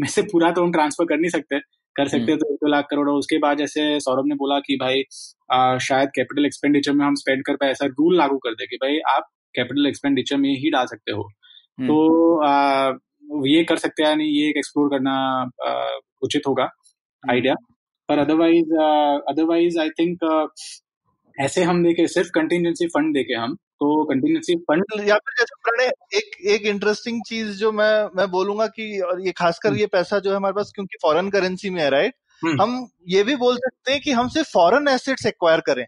में से पूरा तो हम ट्रांसफर कर नहीं सकते, कर सकते तो दो लाख करोड़। उसके बाद जैसे सौरभ ने बोला कि भाई आ, शायद कैपिटल एक्सपेंडिचर में हम स्पेंड कर पाए, ऐसा रूल लागू कर दे कि भाई आप कैपिटल एक्सपेंडिचर में ही डाल सकते हो, तो आ, ये कर सकते हैं नहीं, ये एक्सप्लोर करना आ, उचित होगा आइडिया। पर अदरवाइज अदरवाइज आई थिंक ऐसे हम देखे सिर्फ कंटिजेंसी फंड देखे हम तो कंटिन्यूसी फंड या फिर जैसे प्रणय एक एक इंटरेस्टिंग चीज जो मैं मैं बोलूंगा कि और ये खासकर ये पैसा जो है हमारे पास क्योंकि फॉरेन करेंसी में है, राइट, हम ये भी बोल सकते हैं कि हम सिर्फ फॉरेन एसेट्स एक्वायर करें।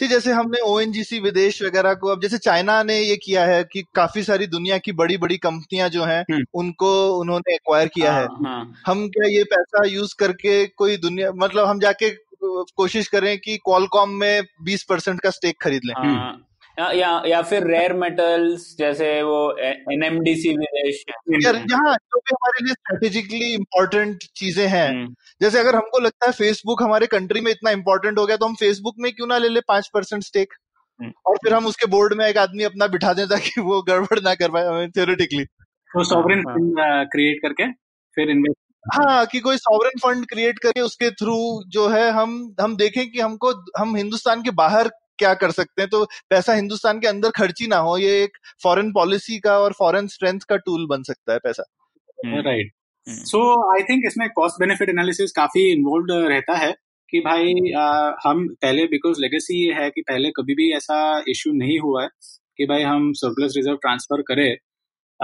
सी जैसे हमने ओएनजीसी विदेश वगैरह को, अब जैसे चाइना ने ये किया है कि काफी सारी दुनिया की बड़ी बड़ी कंपनियां जो हैं उनको उन्होंने एक्वायर किया है। हम क्या ये पैसा यूज करके कोई दुनिया मतलब हम जाके कोशिश करें कि क्वालकॉम में बीस परसेंट का स्टेक खरीद लें, या, या, या फिर रेयर मेटल्स जैसे वो एनएमडीसी विदेश, यहाँ जो भी हमारे लिए स्ट्रेटेजिकली इम्पोर्टेंट चीजें हैं। जैसे अगर हमको लगता है फेसबुक हमारे कंट्री में इतना इम्पोर्टेंट हो गया तो हम फेसबुक में क्यों ना ले ले पांच परसेंट स्टेक और फिर हम उसके बोर्ड में एक आदमी अपना बिठा दें ताकि वो गड़बड़ ना कर पाए हमें थियोरेटिकली, तो सॉवरेन क्रिएट करके फिर इन्वेस्ट, हाँ, कि कोई सॉवरेन फंड क्रिएट करें उसके थ्रू जो है हम हम देखें कि हमको हम हिंदुस्तान के बाहर क्या कर सकते हैं, तो पैसा हिंदुस्तान के अंदर खर्च ही ना हो। ये एक फॉरेन पॉलिसी का और फॉरेन स्ट्रेंथ का टूल बन सकता है पैसा, राइट। सो आई थिंक इसमें कॉस्ट बेनिफिट एनालिसिस काफी इन्वॉल्व रहता है कि भाई आ, हम पहले बिकॉज लेगेसी ये है कि पहले कभी भी ऐसा इश्यू नहीं हुआ है कि भाई हम सरप्लस रिजर्व ट्रांसफर करें,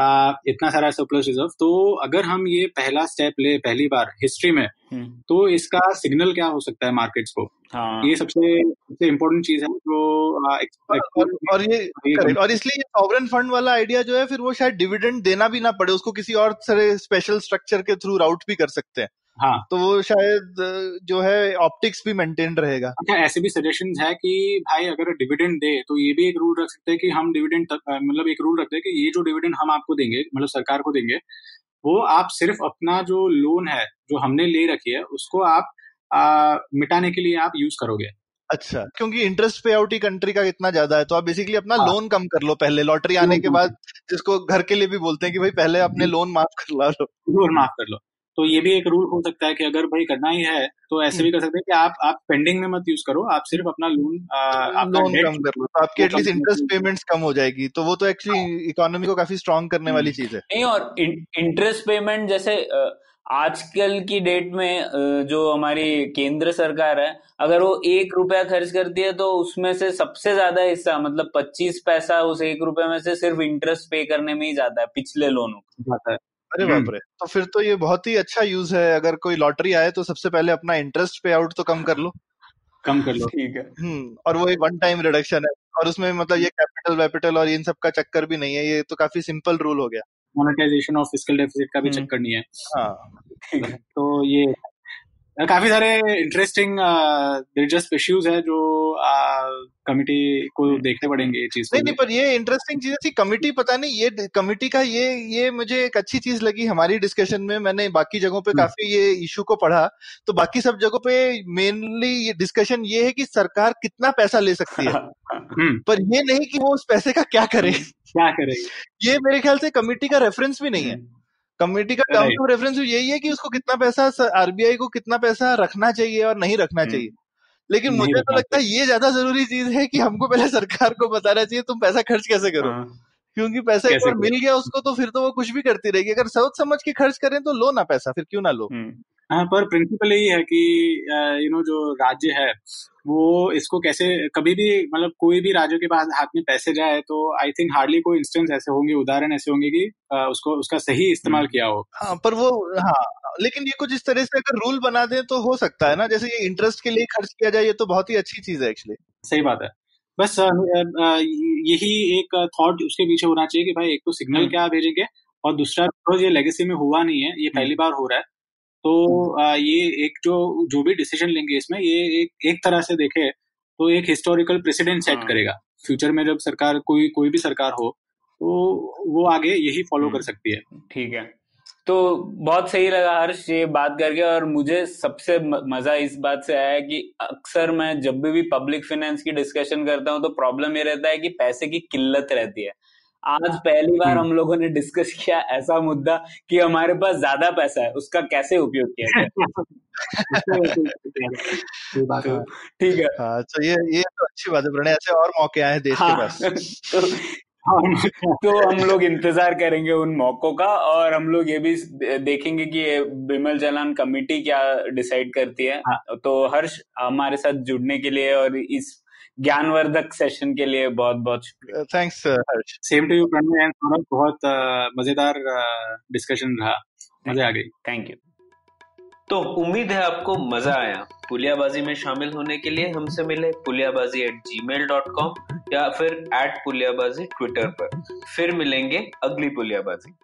Uh, इतना सारा सरप्लस रिजर्व, तो अगर हम ये पहला स्टेप ले पहली बार हिस्ट्री में तो इसका सिग्नल क्या हो सकता है मार्केट्स को, हाँ। ये सबसे सबसे इम्पोर्टेंट चीज है जो एक, और, और ये, ये और इसलिए सॉवरेन फंड वाला आइडिया जो है फिर वो शायद डिविडेंड देना भी ना पड़े, उसको किसी और स्पेशल स्ट्रक्चर के थ्रू राउट भी कर सकते हैं, हाँ, तो वो शायद जो है ऑप्टिक्स भी मेंटेन रहेगा। अच्छा, ऐसे भी सजेशंस है कि भाई अगर डिविडेंड दे तो ये भी एक रूल रख सकते हैं कि हम डिविडेंड तक मतलब एक रूल रखते हैं कि ये जो डिविडेंड हम आपको देंगे मतलब सरकार को देंगे वो आप सिर्फ अपना जो लोन है जो हमने ले रखी है उसको आप आ, मिटाने के लिए आप यूज करोगे। अच्छा, क्योंकि इंटरेस्ट पे आउट ही कंट्री का इतना ज्यादा है तो आप बेसिकली अपना हाँ। लोन कम कर लो पहले लॉटरी आने के बाद, जिसको घर के लिए भी बोलते हैं कि भाई पहले अपने लोन माफ कर लो लोन माफ कर लो तो ये भी एक रूल हो सकता है कि अगर भाई करना ही है तो ऐसे भी कर सकते हैं कि आप आप पेंडिंग में मत यूज करो, आप सिर्फ अपना लोन आप लोन कम कर लो तो आपके एटलीस्ट इंटरेस्ट पेमेंट्स कम हो जाएगी, तो वो तो एक्चुअली इकोनॉमी को काफी स्ट्रांग करने वाली चीज है। नहीं, और इंटरेस्ट पेमेंट जैसे आजकल की डेट में जो हमारी केंद्र सरकार है अगर वो एक रुपया खर्च करती है तो उसमें से सबसे ज्यादा हिस्सा मतलब पच्चीस पैसा उस एक रुपये में से सिर्फ इंटरेस्ट पे करने में ही जाता है पिछले लोनों का। अरे बाप रे, तो फिर तो ये बहुत ही अच्छा यूज है। अगर कोई लॉटरी आए तो सबसे पहले अपना इंटरेस्ट पे आउट तो कम कर लो कम कर लो ठीक है, और वो एक वन टाइम रिडक्शन है और उसमें मतलब ये कैपिटल वैपिटल और इन सब का चक्कर भी नहीं है, ये तो काफी सिंपल रूल हो गया। मोनेटाइजेशन ऑफ फिस्कल डेफिसिट का भी चक्कर नहीं है, हाँ। तो ये काफी सारे इंटरेस्टिंग दिलचस्प इश्यूज है जो कमिटी को देखने पड़ेंगे ये चीज। नहीं, नहीं, पर ये इंटरेस्टिंग चीज थी कमिटी, पता नहीं ये कमिटी का ये ये मुझे एक अच्छी चीज लगी हमारी डिस्कशन में। मैंने बाकी जगहों पे काफी ये इशू को पढ़ा तो बाकी सब जगहों पे मेनली ये डिस्कशन ये है कि सरकार कितना पैसा ले सकती है पर ये नहीं कि वो उस पैसे का क्या करे क्या करे। ये मेरे ख्याल से कमिटी का रेफरेंस भी नहीं है। कमिटी का टर्म ऑफ रेफरेंस यही है कि उसको कितना पैसा आरबीआई को कितना पैसा रखना चाहिए और नहीं रखना चाहिए, लेकिन मुझे तो लगता है ये ज्यादा जरूरी चीज है कि हमको पहले सरकार को बताना चाहिए तुम पैसा खर्च कैसे करो, क्योंकि पैसा एक बार मिल गया उसको तो फिर तो वो कुछ भी करती रहेगी। अगर सोच समझ के खर्च करें तो लो ना पैसा, फिर क्यों ना लो। हाँ, पर प्रिंसिपल यही है कि यू नो जो राज्य है वो इसको कैसे कभी भी मतलब कोई भी राज्य के पास हाथ में पैसे जाए तो आई थिंक हार्डली कोई इंस्टेंस ऐसे होंगे, उदाहरण ऐसे होंगे कि उसको उसका सही इस्तेमाल किया हो। हाँ, पर वो हाँ, लेकिन ये कुछ इस तरह से अगर रूल बना दे तो हो सकता है ना, जैसे ये इंटरेस्ट के लिए खर्च किया जाए, ये तो बहुत ही अच्छी चीज है एक्चुअली। सही बात है, बस यही एक थॉट उसके पीछे होना चाहिए कि भाई एक तो सिग्नल क्या भेजेंगे और दूसरा ये लेगेसी में हुआ नहीं है, ये पहली बार हो रहा है, तो ये एक जो जो भी डिसीजन लेंगे इसमें ये एक एक तरह से देखे तो एक हिस्टोरिकल प्रेसिडेंट सेट करेगा। फ्यूचर में जब सरकार कोई कोई भी सरकार हो तो वो आगे यही फॉलो कर सकती है। ठीक है, तो बहुत सही लगा हर्ष ये बात करके, और मुझे सबसे मजा इस बात से आया कि अक्सर मैं जब भी, भी पब्लिक फाइनेंस की डिस्कशन करता हूँ तो प्रॉब्लम ये रहता है कि पैसे की किल्लत रहती है। आज पहली बार हम लोगों ने डिस्कस किया ऐसा मुद्दा कि हमारे पास ज्यादा पैसा है, उसका कैसे उपयोग किया जाए। ठीक है, अच्छा ये ये तो अच्छी बात है प्रणय, ऐसे और मौके आए देश के पास तो हम लोग इंतजार करेंगे उन मौकों का, और हम लोग ये भी देखेंगे कि ये बिमल जलान कमेटी क्या डिसाइड करती है। हाँ। तो हर्ष हमारे साथ जुड़ने के लिए और इस ज्ञानवर्धक सेशन के लिए बहुत बहुत शुक्रिया। Thanks Harsh. Same to you Pranay and Saurabh, बहुत मजेदार डिस्कशन रहा, मजा आ गई। Thank you. तो उम्मीद है आपको मजा आया। पुलियाबाजी में शामिल होने के लिए हमसे मिले Puliyabaazi at Gmail dot com या फिर एट पुलियाबाजी ट्विटर पर। फिर मिलेंगे अगली पुलियाबाजी।